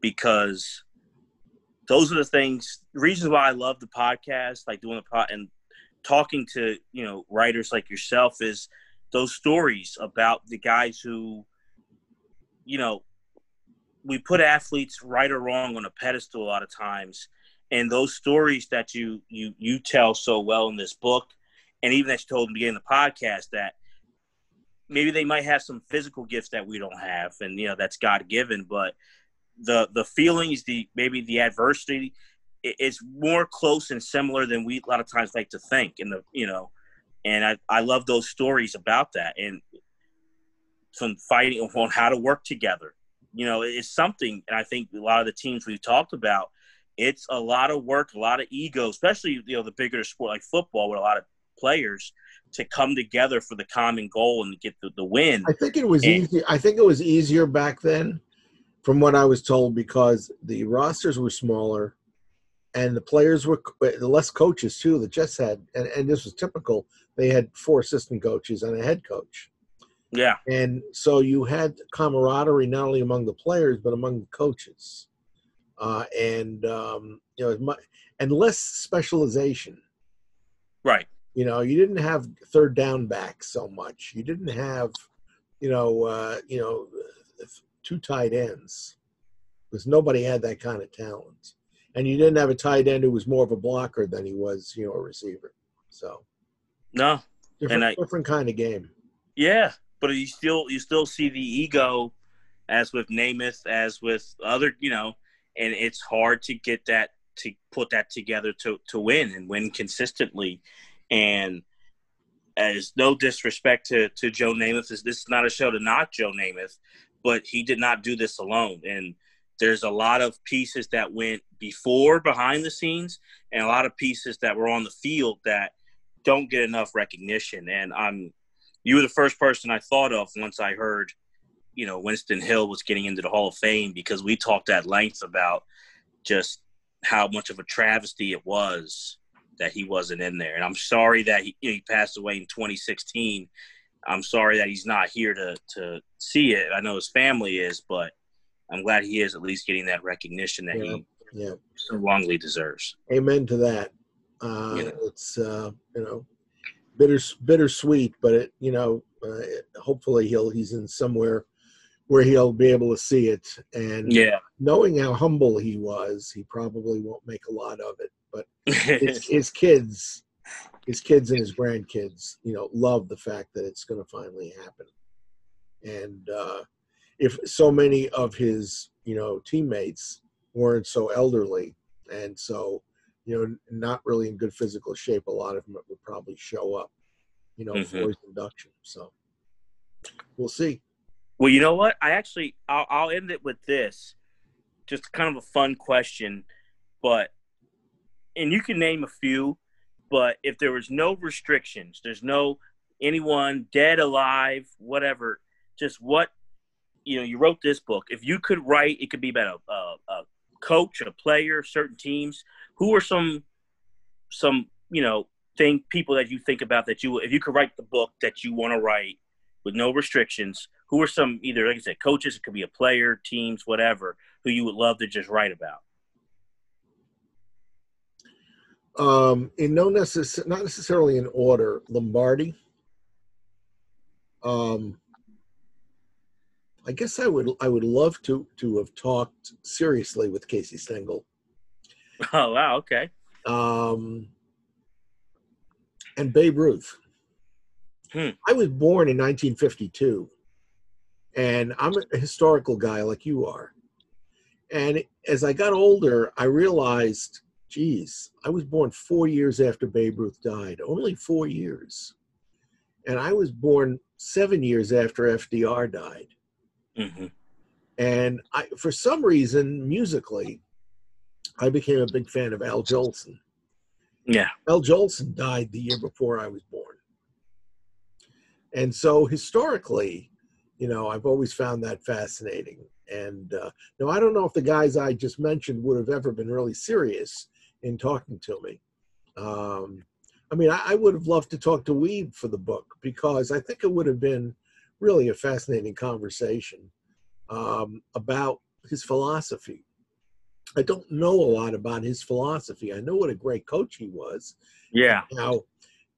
because those are the reasons why I love the podcast, like doing the pod and talking to writers like yourself, is those stories about the guys who we put athletes right or wrong on a pedestal a lot of times. And those stories that you tell so well in this book, and even that you told in the beginning of the podcast, that maybe they might have some physical gifts that we don't have. And, that's God given, but the feelings, maybe the adversity is more close and similar than we a lot of times like to think. And I love those stories about that. And some fighting on how to work together. It's something, and I think a lot of the teams we've talked about, it's a lot of work, a lot of ego, especially, the bigger sport like football with a lot of players to come together for the common goal and to get the win. I think it was easy. I think it was easier back then from what I was told, because the rosters were smaller and the players were less coaches too. The Jets had, and this was typical, they had 4 assistant coaches and a head coach. Yeah. And so you had camaraderie not only among the players but among the coaches. And less specialization. Right. You didn't have third down back so much. You didn't have, two tight ends, because nobody had that kind of talent. And you didn't have a tight end who was more of a blocker than he was, a receiver. So no. Different kind of game. Yeah. But you still see the ego, as with Namath, as with other, and it's hard to get that, to put that together to win and win consistently. And as no disrespect to Joe Namath, this is not a show to knock Joe Namath, but he did not do this alone. And there's a lot of pieces that went before, behind the scenes, and a lot of pieces that were on the field that don't get enough recognition. And you were the first person I thought of once I heard, Winston Hill was getting into the Hall of Fame, because we talked at length about just how much of a travesty it was that he wasn't in there. And I'm sorry that he passed away in 2016. I'm sorry that he's not here to see it. I know his family is, but I'm glad he is at least getting that recognition that he so wrongly deserves. Amen to that. It's, bittersweet, but it, hopefully he's in somewhere where he'll be able to see it. And knowing how humble he was, he probably won't make a lot of it, but his kids and his grandkids, love the fact that it's going to finally happen. And if so many of his, teammates weren't so elderly and so, not really in good physical shape, a lot of them would probably show up, for his induction. So we'll see. Well, you know what? I'll end it with this. Just kind of a fun question, and you can name a few, but if there was no restrictions, there's no anyone dead, alive, whatever, just what, you wrote this book. If you could write, it could be about a coach, a player, certain teams. Who are some people that you think about that you, if you could write the book that you want to write with no restrictions, who are some, either, like I said, coaches, it could be a player, teams, whatever, who you would love to just write about? Not necessarily in order. Lombardi. I guess I would love to have talked seriously with Casey Stengel. Oh, wow. Okay. And Babe Ruth. I was born in 1952, and I'm a historical guy like you are. And as I got older, I realized, I was born 4 years after Babe Ruth died, only 4 years. And I was born 7 years after FDR died. Mm-hmm. And for some reason, musically, I became a big fan of Al Jolson. Yeah. Al Jolson died the year before I was born. And so historically, I've always found that fascinating. And now I don't know if the guys I just mentioned would have ever been really serious in talking to me. I would have loved to talk to Weeb for the book because I think it would have been really a fascinating conversation about his philosophy. I don't know a lot about his philosophy. I know what a great coach he was. Yeah.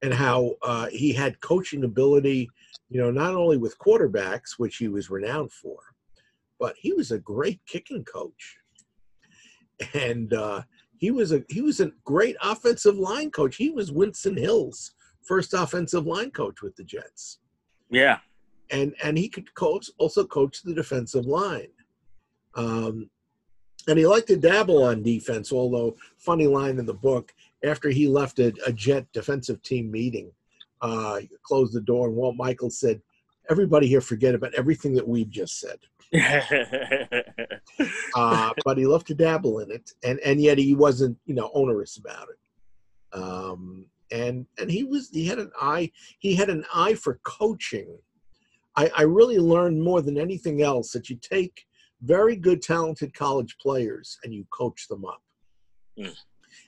And how he had coaching ability, not only with quarterbacks, which he was renowned for, but he was a great kicking coach. And he was a great offensive line coach. He was Winston Hill's first offensive line coach with the Jets. Yeah. And he could coach the defensive line. And he liked to dabble on defense, although, funny line in the book, after he left a Jet defensive team meeting, closed the door, and Walt Michaels said, "Everybody here forget about everything that we've just said." But he loved to dabble in it, and yet he wasn't, onerous about it. And he had an eye for coaching. I really learned more than anything else that you take very good, talented college players and you coach them up. Mm.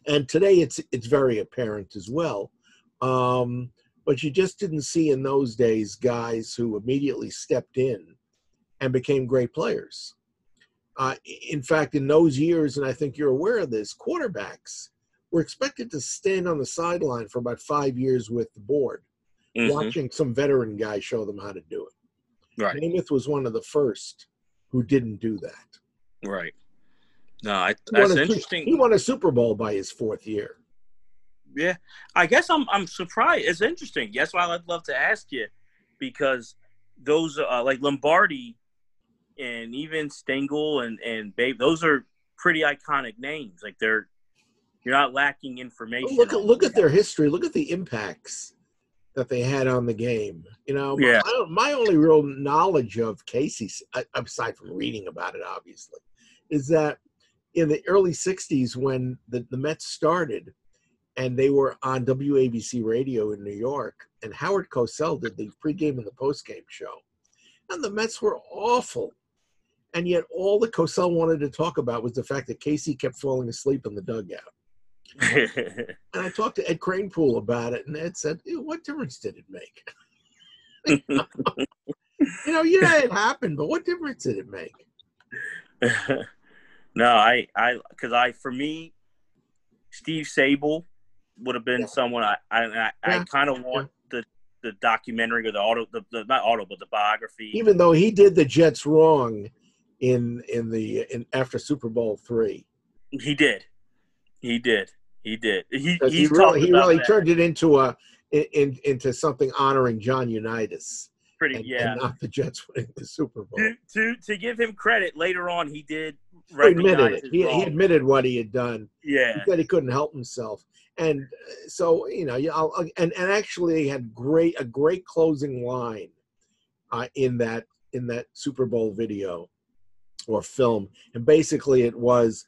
And today it's very apparent as well. But you just didn't see in those days guys who immediately stepped in and became great players. In fact, in those years, and I think you're aware of this, quarterbacks were expected to stand on the sideline for about 5 years with the board, watching some veteran guy show them how to do it. Right. Namath was one of the first who didn't do that. Right. No, that's interesting. He won a Super Bowl by his fourth year. Yeah. I guess I'm surprised. It's interesting. That's why I'd love to ask you, because those like Lombardi and even Stengel and Babe, those are pretty iconic names. Like you're not lacking information. Look at their history. Look at the impacts that they had on the game. My only real knowledge of Casey, aside from reading about it, obviously, is that in the early 60s when the Mets started and they were on WABC radio in New York, and Howard Cosell did the pregame and the postgame show. And the Mets were awful. And yet all that Cosell wanted to talk about was the fact that Casey kept falling asleep in the dugout. And I talked to Ed Cranepool about it, and Ed said, what difference did it make? It happened, but what difference did it make? For me, Steve Sable would have been someone I kind of want the documentary or the biography. Even though he did the Jets wrong in after Super Bowl III. He did. He really turned it into something honoring John Unitas. And not the Jets winning the Super Bowl. To give him credit, later on he did recognize it. He admitted what he had done. Yeah, he said he couldn't help himself, and so and actually he had a great closing line in that Super Bowl video or film, and basically it was,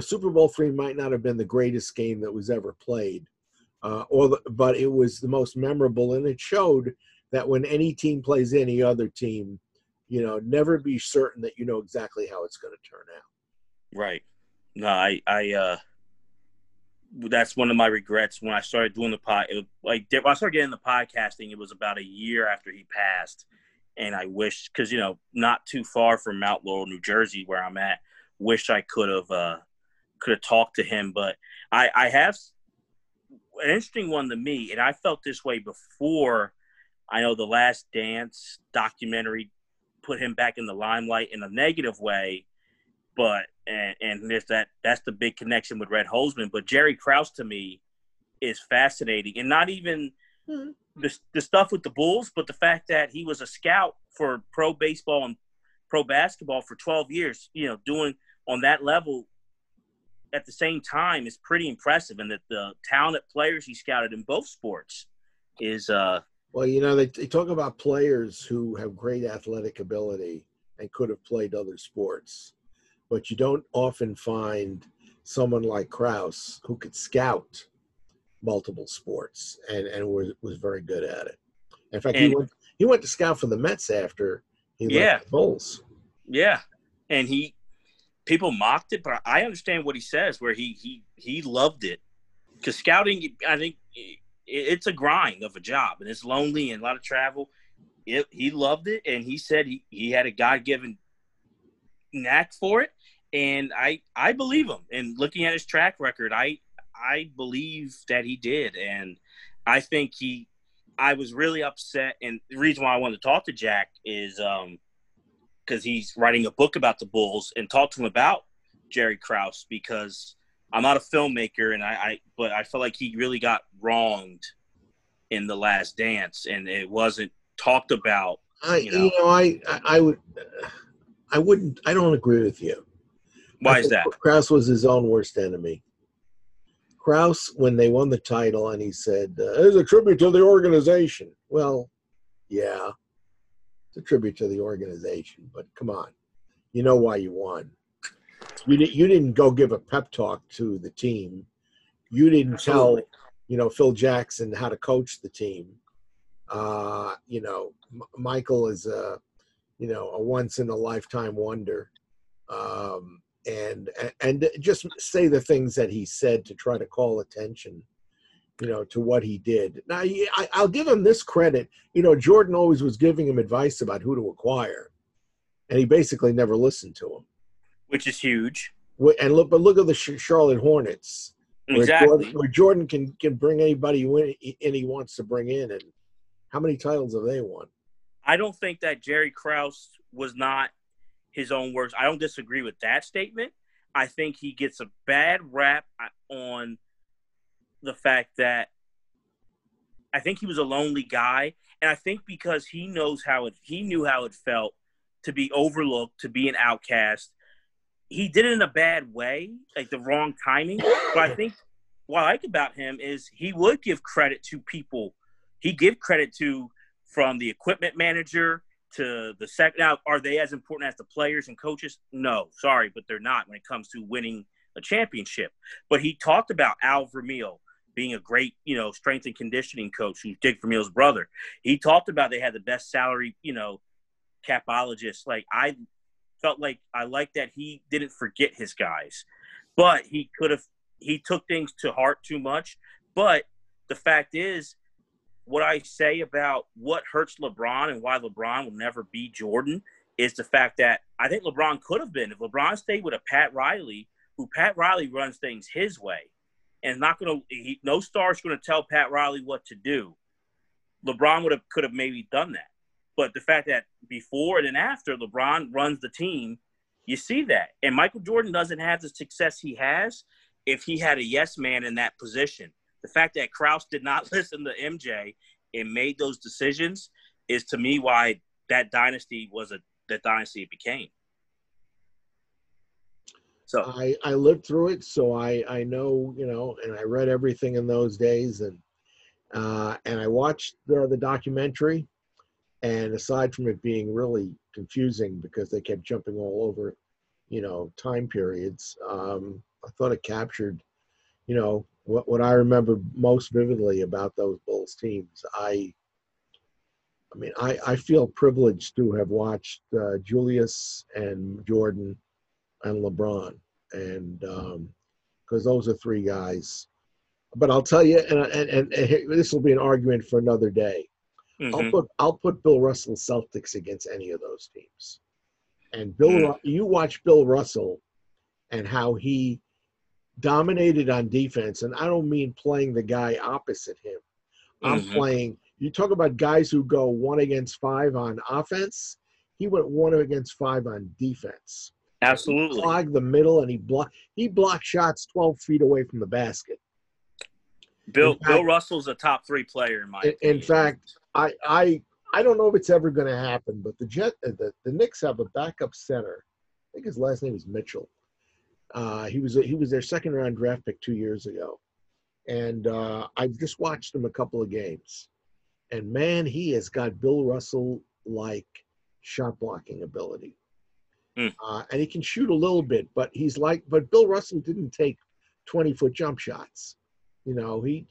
Super Bowl III might not have been the greatest game that was ever played, but it was the most memorable, and it showed that when any team plays any other team, never be certain that you know exactly how it's going to turn out. Right. No, I that's one of my regrets when I started doing the pod. When I started getting the podcasting, it was about a year after he passed, and I wish, because not too far from Mount Laurel, New Jersey, where I'm at, wish I could have talked to him, but I have an interesting one to me, and I felt this way before. I know The Last Dance documentary put him back in the limelight in a negative way, but and there's that's the big connection with Red Holzman. But Jerry Krause to me is fascinating, and not even the stuff with the Bulls, but the fact that he was a scout for pro baseball and pro basketball for 12 years, doing on that level at the same time is pretty impressive, and that the talented players he scouted in both sports is Well, they talk about players who have great athletic ability and could have played other sports, but you don't often find someone like Krause who could scout multiple sports and was very good at it. In fact, he went to scout for the Mets after he left the Bulls. Yeah, and people mocked it, but I understand what he says, where he loved it, because scouting, I think, it's a grind of a job, and it's lonely and a lot of travel. He loved it, and he said he had a God-given knack for it, and I believe him. And looking at his track record, I believe that he did, and I think I was really upset, and the reason why I wanted to talk to Jack is because he's writing a book about the Bulls, and talk to him about Jerry Krause, because I'm not a filmmaker, and but I felt like he really got wronged in The Last Dance, and it wasn't talked about. I don't agree with you. Why is that? Krause was his own worst enemy. Krause, when they won the title, and he said, "It's a tribute to the organization." Well, yeah, it's a tribute to the organization, but come on, you know why you won. You didn't go give a pep talk to the team. You didn't Absolutely. Tell, Phil Jackson how to coach the team. Michael is a once in a lifetime wonder, and just say the things that he said to try to call attention, to what he did. Now I'll give him this credit. Jordan always was giving him advice about who to acquire, and he basically never listened to him. Which is huge. And look at the Charlotte Hornets. Exactly. Where Jordan can bring anybody in he wants to bring in. And how many titles have they won? I don't think that Jerry Krause was not his own worst. I don't disagree with that statement. I think he gets a bad rap on the fact that I think he was a lonely guy. And I think because he knew how it felt to be overlooked, to be an outcast. He did it in a bad way, like the wrong timing. But I think what I like about him is he would give credit to people. He give credit to, from the equipment manager to the second. Now, are they as important as the players and coaches? No, sorry, but they're not when it comes to winning a championship. But he talked about Al Vermeil being a great, strength and conditioning coach, who's Dick Vermeil's brother. He talked about they had the best salary, capologist. I felt like I liked that he didn't forget his guys, but he could have he took things to heart too much. But the fact is, what I say about what hurts LeBron and why LeBron will never be Jordan is the fact that I think LeBron could have been. If LeBron stayed with a Pat Riley, who Pat Riley runs things his way, and not going to – no star's going to tell Pat Riley what to do, LeBron could have maybe done that. But the fact that before and then after LeBron runs the team, you see that. And Michael Jordan doesn't have the success he has if he had a yes man in that position. The fact that Krause did not listen to MJ and made those decisions is, to me, why that dynasty was the dynasty it became. So I lived through it, so I know, you know, and I read everything in those days, and I watched the documentary. And aside from it being really confusing because they kept jumping all over, you know, time periods, I thought it captured, you know, what I remember most vividly about those Bulls teams. I mean, I feel privileged to have watched Julius and Jordan and LeBron, and because those are three guys. But I'll tell you, and this will be an argument for another day. Mm-hmm. I'll put Bill Russell Celtics against any of those teams. And you watch Bill Russell and how he dominated on defense. And I don't mean playing the guy opposite him. I'm playing – you talk about guys who go 1 against 5 on offense. He went 1 against 5 on defense. Absolutely. He clogged the middle, and he blocked shots 12 feet away from the basket. Bill Russell's a top 3 player in my opinion. In fact, I don't know if it's ever going to happen, but the Knicks have a backup center. I think his last name is Mitchell. He was their second-round draft pick 2 years ago. And I've just watched him a couple of games. And, man, he has got Bill Russell-like shot-blocking ability. Mm. And he can shoot a little bit, but but Bill Russell didn't take 20-foot jump shots. You know, he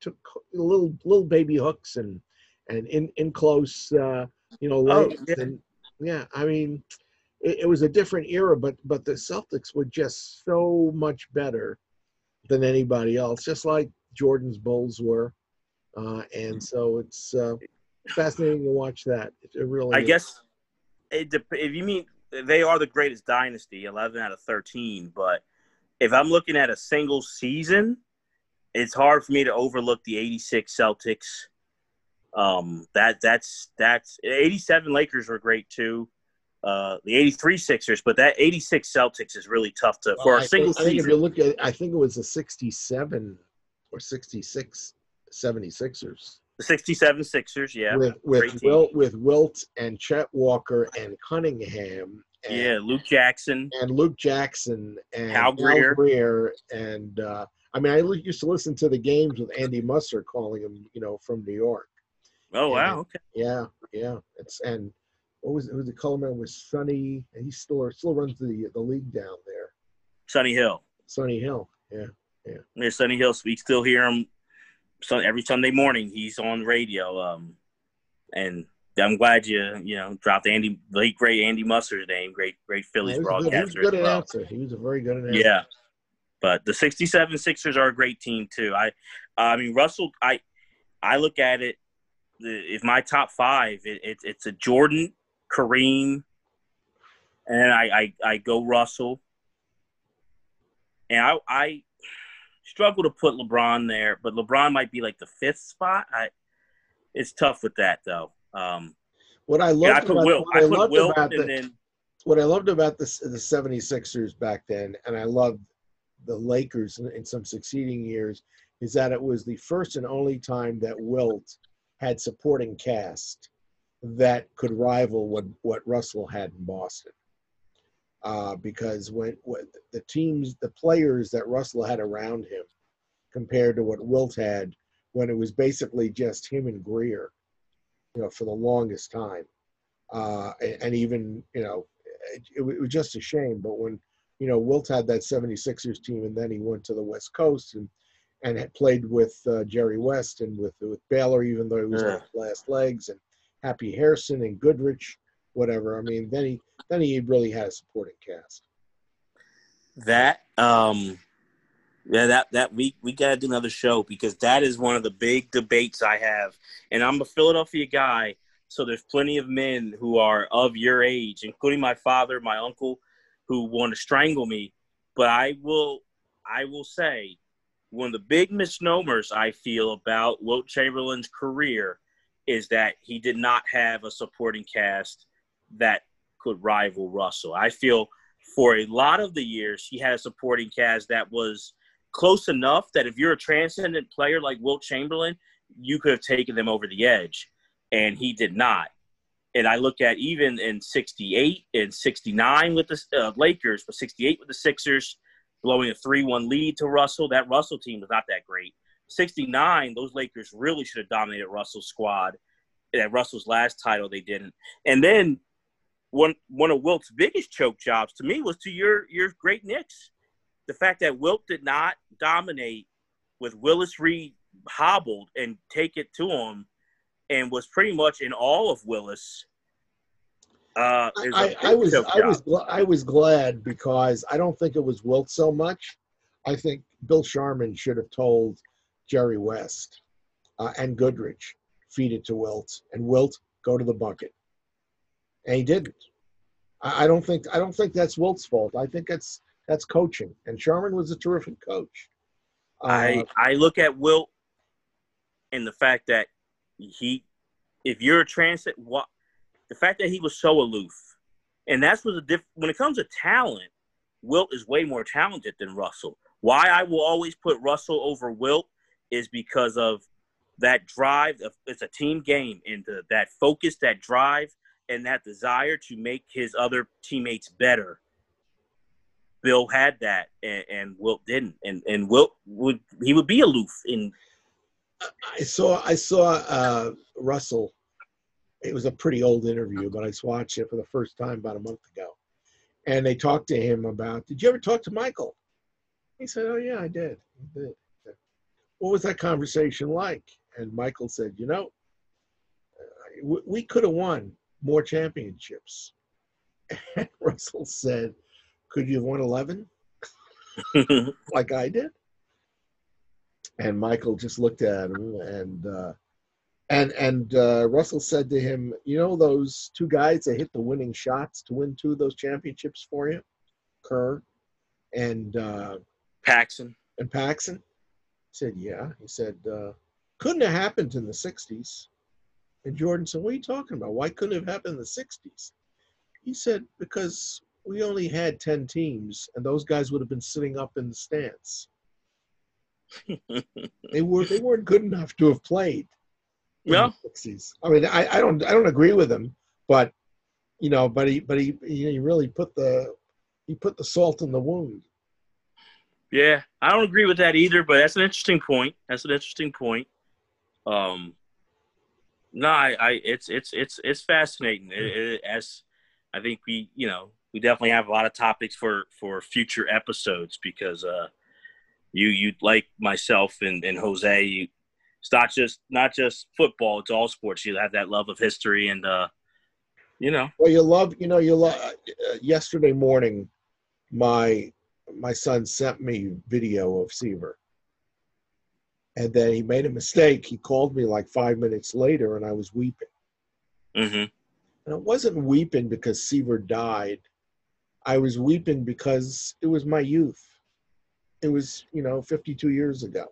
took little baby hooks and in close, you know, legs. Oh, yeah. And, yeah, I mean, it was a different era, but the Celtics were just so much better than anybody else, just like Jordan's Bulls were. And so it's fascinating to watch that. It really is. Guess if you mean they are the greatest dynasty, 11 out of 13, but if I'm looking at a single season, it's hard for me to overlook the 86 Celtics. That's 87 Lakers were great too. The 83 Sixers, but that 86 Celtics is really tough for a single season. If you look at, I think it was the 67 or 66 76ers. The 67 Sixers, yeah. With Wilt and Chet Walker and Cunningham. And, yeah, Luke Jackson and Al Greer and. I mean, I used to listen to the games with Andy Musser calling him, you know, from New York. Oh, wow. Okay. Yeah, yeah. And what was it? The color man was Sonny, and he still runs the league down there. Sonny Hill. Yeah, yeah. Yeah, Sonny Hill. We still hear him every Sunday morning. He's on radio. And I'm glad you dropped the great Andy Musser's name, great Phillies broadcaster. He was a good announcer. He was a very good announcer. Yeah. But the 67 Sixers are a great team too. I mean, Russell. I look at it. If my top 5, it's a Jordan, Kareem, and I go Russell. And I struggle to put LeBron there, but LeBron might be like the 5th spot. It's tough with that though. What I loved about the 76ers back then, and I loved the Lakers in some succeeding years, is that it was the first and only time that Wilt had supporting cast that could rival what Russell had in Boston. Because when the players that Russell had around him compared to what Wilt had when it was basically just him and Greer, you know, for the longest time. And even, you know, it was just a shame, but when, you know, Wilt had that 76ers team, and then he went to the West Coast and had played with Jerry West and with Baylor, even though he was on his last legs, and Happy Harrison and Goodrich, whatever. I mean, then he really had a supporting cast. That Yeah, that we gotta do another show, because that is one of the big debates I have. And I'm a Philadelphia guy, so there's plenty of men who are of your age, including my father, my uncle, who want to strangle me. But I will say, one of the big misnomers I feel about Wilt Chamberlain's career is that he did not have a supporting cast that could rival Russell. I feel for a lot of the years he had a supporting cast that was close enough that if you're a transcendent player like Wilt Chamberlain, you could have taken them over the edge, and he did not. And I look at even in 68 and 69 with the Lakers, but 68 with the Sixers, blowing a 3-1 lead to Russell. That Russell team was not that great. 69, those Lakers really should have dominated Russell's squad. And at Russell's last title, they didn't. And then one of Wilt's biggest choke jobs to me was to your great Knicks. The fact that Wilt did not dominate with Willis Reed hobbled and take it to him, and was pretty much in all of Willis. I was glad, because I don't think it was Wilt so much. I think Bill Sharman should have told Jerry West and Goodrich, feed it to Wilt, and Wilt, go to the bucket. And he didn't. I don't think that's Wilt's fault. I think that's coaching. And Sharman was a terrific coach. I look at Wilt and the fact that the fact that he was so aloof, and that's what when it comes to talent, Wilt is way more talented than Russell. Why I will always put Russell over Wilt is because of that drive. It's a team game, and that focus, that drive, and that desire to make his other teammates better. Bill had that, and Wilt didn't. And Wilt would be aloof. In I saw Russell. It was a pretty old interview, but I watched it for the first time about a month ago. And they talked to him about, did you ever talk to Michael? He said, oh, yeah, I did. What was that conversation like? And Michael said, you know, we could have won more championships. And Russell said, could you have won 11? Like I did? And Michael just looked at him, and Russell said to him, you know those two guys that hit the winning shots to win two of those championships for you? Kerr and Paxson. And Paxson? He said, yeah. He said, couldn't have happened in the 60s. And Jordan said, what are you talking about? Why couldn't it have happened in the 60s? He said, because we only had 10 teams, and those guys would have been sitting up in the stands. They weren't good enough to have played. Yeah, I mean, I don't agree with him, but you know, but he really put the salt in the wound. Yeah, I don't agree with that either, but that's an interesting point. It's fascinating. As I think we definitely have a lot of topics for future episodes, because you like myself and Jose. It's not just football; it's all sports. You have that love of history, and Well, you love. Yesterday morning, my son sent me video of Seaver, and then he made a mistake. He called me like 5 minutes later, and I was weeping. Mm-hmm. And I wasn't weeping because Seaver died. I was weeping because it was my youth. It was 52 years ago.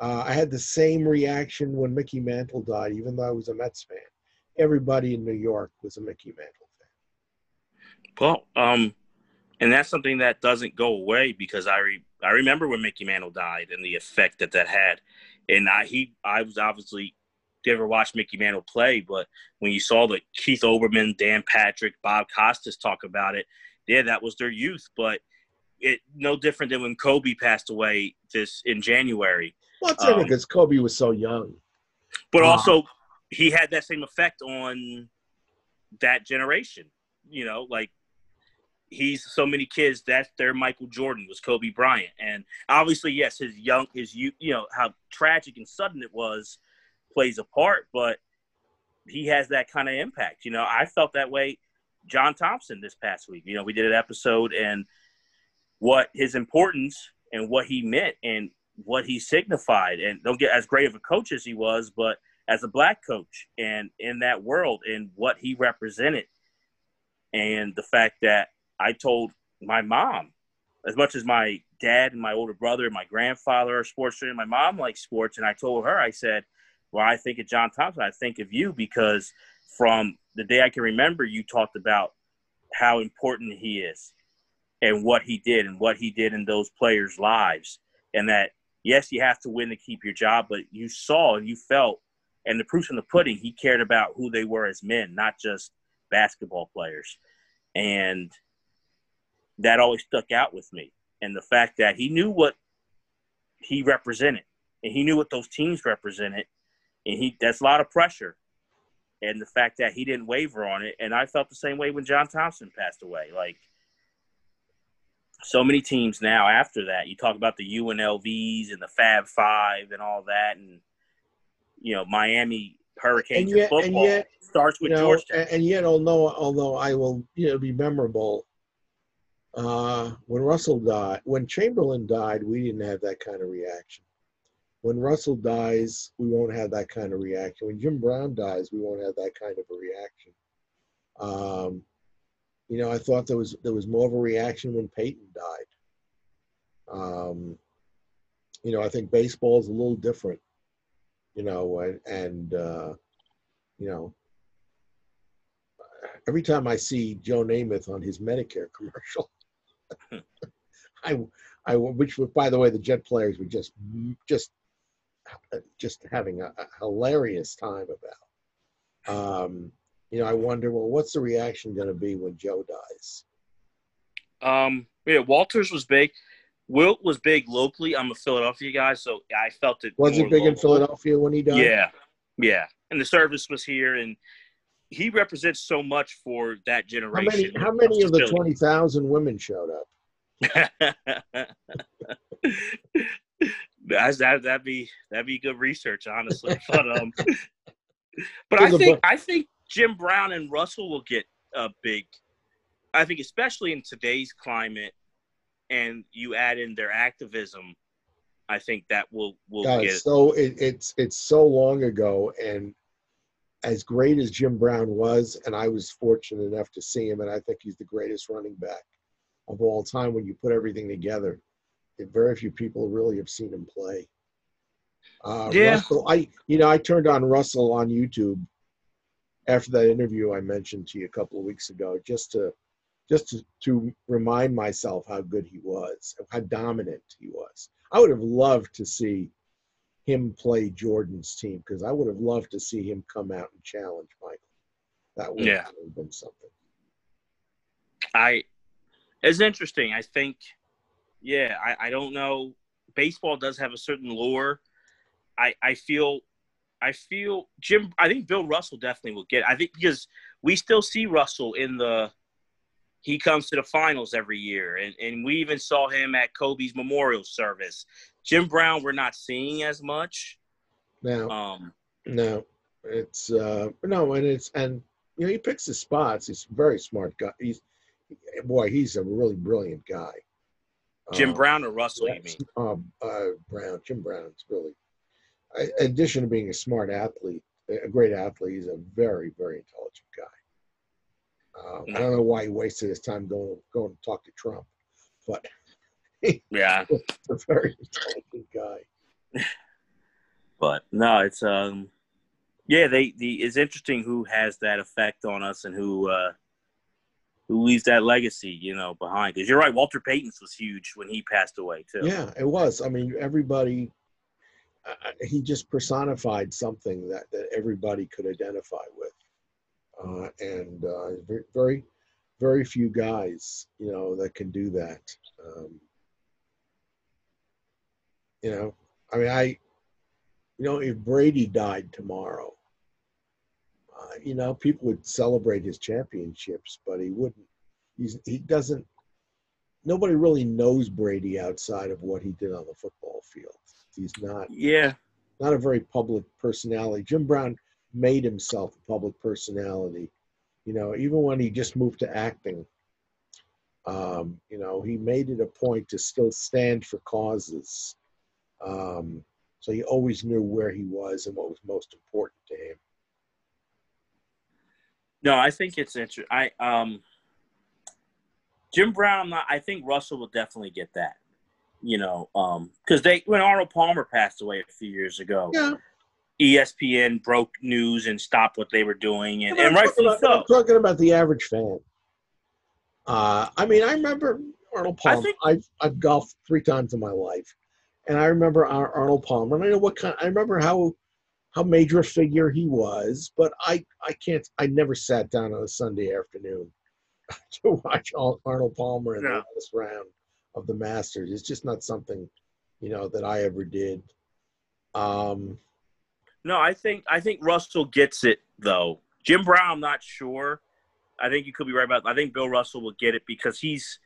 I had the same reaction when Mickey Mantle died, even though I was a Mets fan. Everybody in New York was a Mickey Mantle fan. Well, and that's something that doesn't go away, because I remember when Mickey Mantle died and the effect that had. And I was obviously never watched Mickey Mantle play, but when you saw the Keith Olbermann, Dan Patrick, Bob Costas talk about it, yeah, that was their youth. But it no different than when Kobe passed away in January. Well, it's only because Kobe was so young. But also, he had that same effect on that generation. He's so many kids. That's their Michael Jordan was Kobe Bryant. And obviously, yes, how tragic and sudden it was plays a part, but he has that kind of impact. I felt that way John Thompson this past week. We did an episode, and what his importance – and what he meant and what he signified. And don't get as great of a coach as he was, but as a black coach and in that world and what he represented. And the fact that I told my mom, as much as my dad and my older brother and my grandfather are sports, and my mom likes sports. And I told her, I said, well, I think of John Thompson. I think of you because from the day I can remember, you talked about how important he is and what he did in those players' lives. And that, yes, you have to win to keep your job, but you saw and you felt, and the proof's in the pudding, he cared about who they were as men, not just basketball players. And that always stuck out with me. And the fact that he knew what he represented and he knew what those teams represented. And that's a lot of pressure. And the fact that he didn't waver on it. And I felt the same way when John Thompson passed away. Like, so many teams now after that, you talk about the UNLVs and the Fab Five and all that. And, you know, Miami Hurricanes and football starts with Georgetown. And yet, although I will, be memorable, when Russell died, when Chamberlain died, we didn't have that kind of reaction. When Russell dies, we won't have that kind of reaction. When Jim Brown dies, we won't have that kind of a reaction. I thought there was more of a reaction when Peyton died. I think baseball is a little different. Every time I see Joe Namath on his Medicare commercial, which, by the way, the Jet players were just having a hilarious time about. I wonder, well, what's the reaction going to be when Joe dies? Walters was big. Wilt was big locally. I'm a Philadelphia guy, so I felt it. Was it big in Philadelphia when he died? Yeah. And the service was here, and he represents so much for that generation. How many of the 20,000 women showed up? That'd be good research, honestly. But I think Jim Brown and Russell will get big. I think especially in today's climate, and you add in their activism, I think that will get. So it's so long ago, and as great as Jim Brown was, and I was fortunate enough to see him, and I think he's the greatest running back of all time when you put everything together. Very few people really have seen him play. Russell, I turned on Russell on YouTube after that interview I mentioned to you a couple of weeks ago, just to remind myself how good he was, how dominant he was. I would have loved to see him play Jordan's team, because I would have loved to see him come out and challenge Michael. That would have been something. It's interesting. I think, I don't know. Baseball does have a certain lore. I feel I think Bill Russell definitely will get it. I think because we still see Russell he comes to the finals every year, and we even saw him at Kobe's memorial service. Jim Brown, we're not seeing as much. No, he picks his spots. He's a very smart guy. He's a really brilliant guy. Jim Brown or Russell, you mean? Brown. Jim Brown's really, in addition to being a smart athlete, a great athlete, he's a very, very intelligent guy. I don't know why he wasted his time going to talk to Trump, but he's a very intelligent guy. But no, it's it's interesting who has that effect on us and who leaves that legacy, behind. Because you're right, Walter Payton's was huge when he passed away too. Yeah, it was. I mean, everybody. He just personified something that everybody could identify with. And very, very few guys, that can do that. If Brady died tomorrow, people would celebrate his championships, but he wouldn't. Nobody really knows Brady outside of what he did on the football field. He's not a very public personality. Jim Brown made himself a public personality, even when he just moved to acting. You know, he made it a point to still stand for causes. So he always knew where he was and what was most important to him. No, I think it's interesting. Jim Brown, I think Russell will definitely get that, you know, because when Arnold Palmer passed away a few years ago, yeah. ESPN broke news and stopped what they were doing, and rightfully so. I'm talking about the average fan. I mean, I remember Arnold Palmer. I've golfed 3 times in my life, and I remember Arnold Palmer. And I know I remember how major a figure he was, but I never sat down on a Sunday afternoon to watch Arnold Palmer in the last round of the Masters. It's just not something, you know, that I ever did. No, I think Russell gets it though. Jim Brown, I'm not sure. I think you could be right about it. I think Bill Russell will get it because he's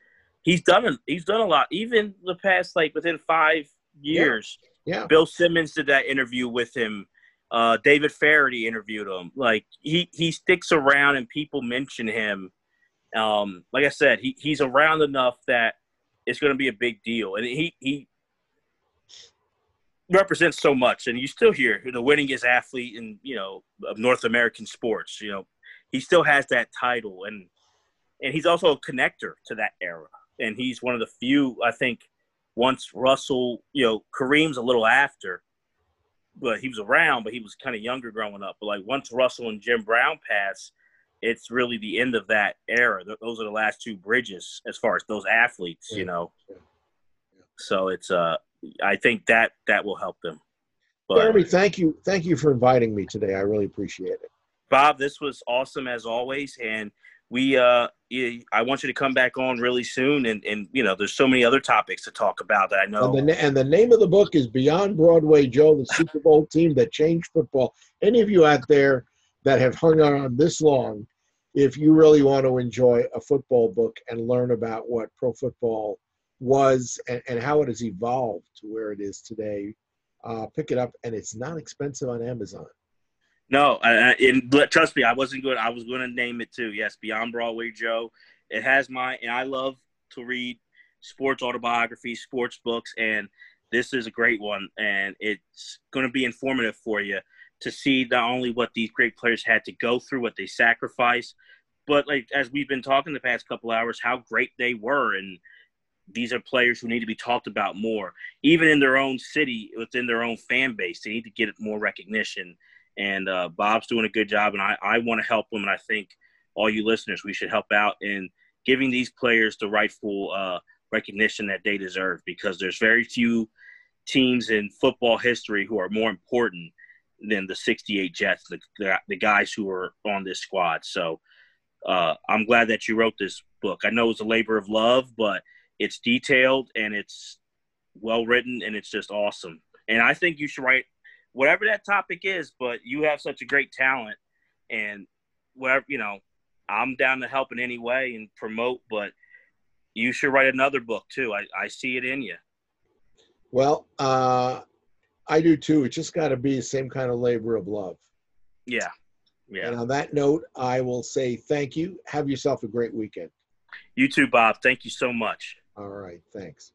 done a lot. Even the past, like within 5 years, yeah. Bill Simmons did that interview with him. David Faraday interviewed him. Like he sticks around and people mention him. Like I said, he's around enough that it's going to be a big deal, and he represents so much, and you still hear the winningest athlete in, you know, of North American sports. You know, he still has that title, and he's also a connector to that era, and he's one of the few. I think once Russell, you know, Kareem's a little after, but he was around, but he was kind of younger growing up. But like once Russell and Jim Brown pass, it's really the end of that era. Those are the last two bridges as far as those athletes, you know. So it's I think that will help them. But, Jeremy, thank you for inviting me today. I really appreciate it. Bob, this was awesome as always, and I want you to come back on really soon. And you know, there's so many other topics to talk about that I know. And the name of the book is Beyond Broadway Joe, the Super Bowl Team That Changed Football. Any of you out there that have hung on this long, if you really want to enjoy a football book and learn about what pro football was and how it has evolved to where it is today, pick it up, and it's not expensive on Amazon. No, and trust me, I wasn't good. I was going to name it too. Yes, Beyond Broadway Joe. It has and I love to read sports autobiographies, sports books, and this is a great one, and it's going to be informative for you to see not only what these great players had to go through, what they sacrificed, but like as we've been talking the past couple hours, how great they were, and these are players who need to be talked about more, even in their own city, within their own fan base. They need to get more recognition. And Bob's doing a good job, and I want to help him. And I think all you listeners, we should help out in giving these players the rightful recognition that they deserve, because there's very few teams in football history who are more important than the 68 Jets, the guys who are on this squad. So I'm glad that you wrote this book. I know it was a labor of love, but it's detailed and it's well written and it's just awesome. And I think you should write whatever that topic is, but you have such a great talent, and whatever, you know, I'm down to help in any way and promote, but you should write another book too. I see it in you. Well, I do too. It's just got to be the same kind of labor of love. Yeah. Yeah. And on that note, I will say thank you. Have yourself a great weekend. You too, Bob. Thank you so much. All right. Thanks.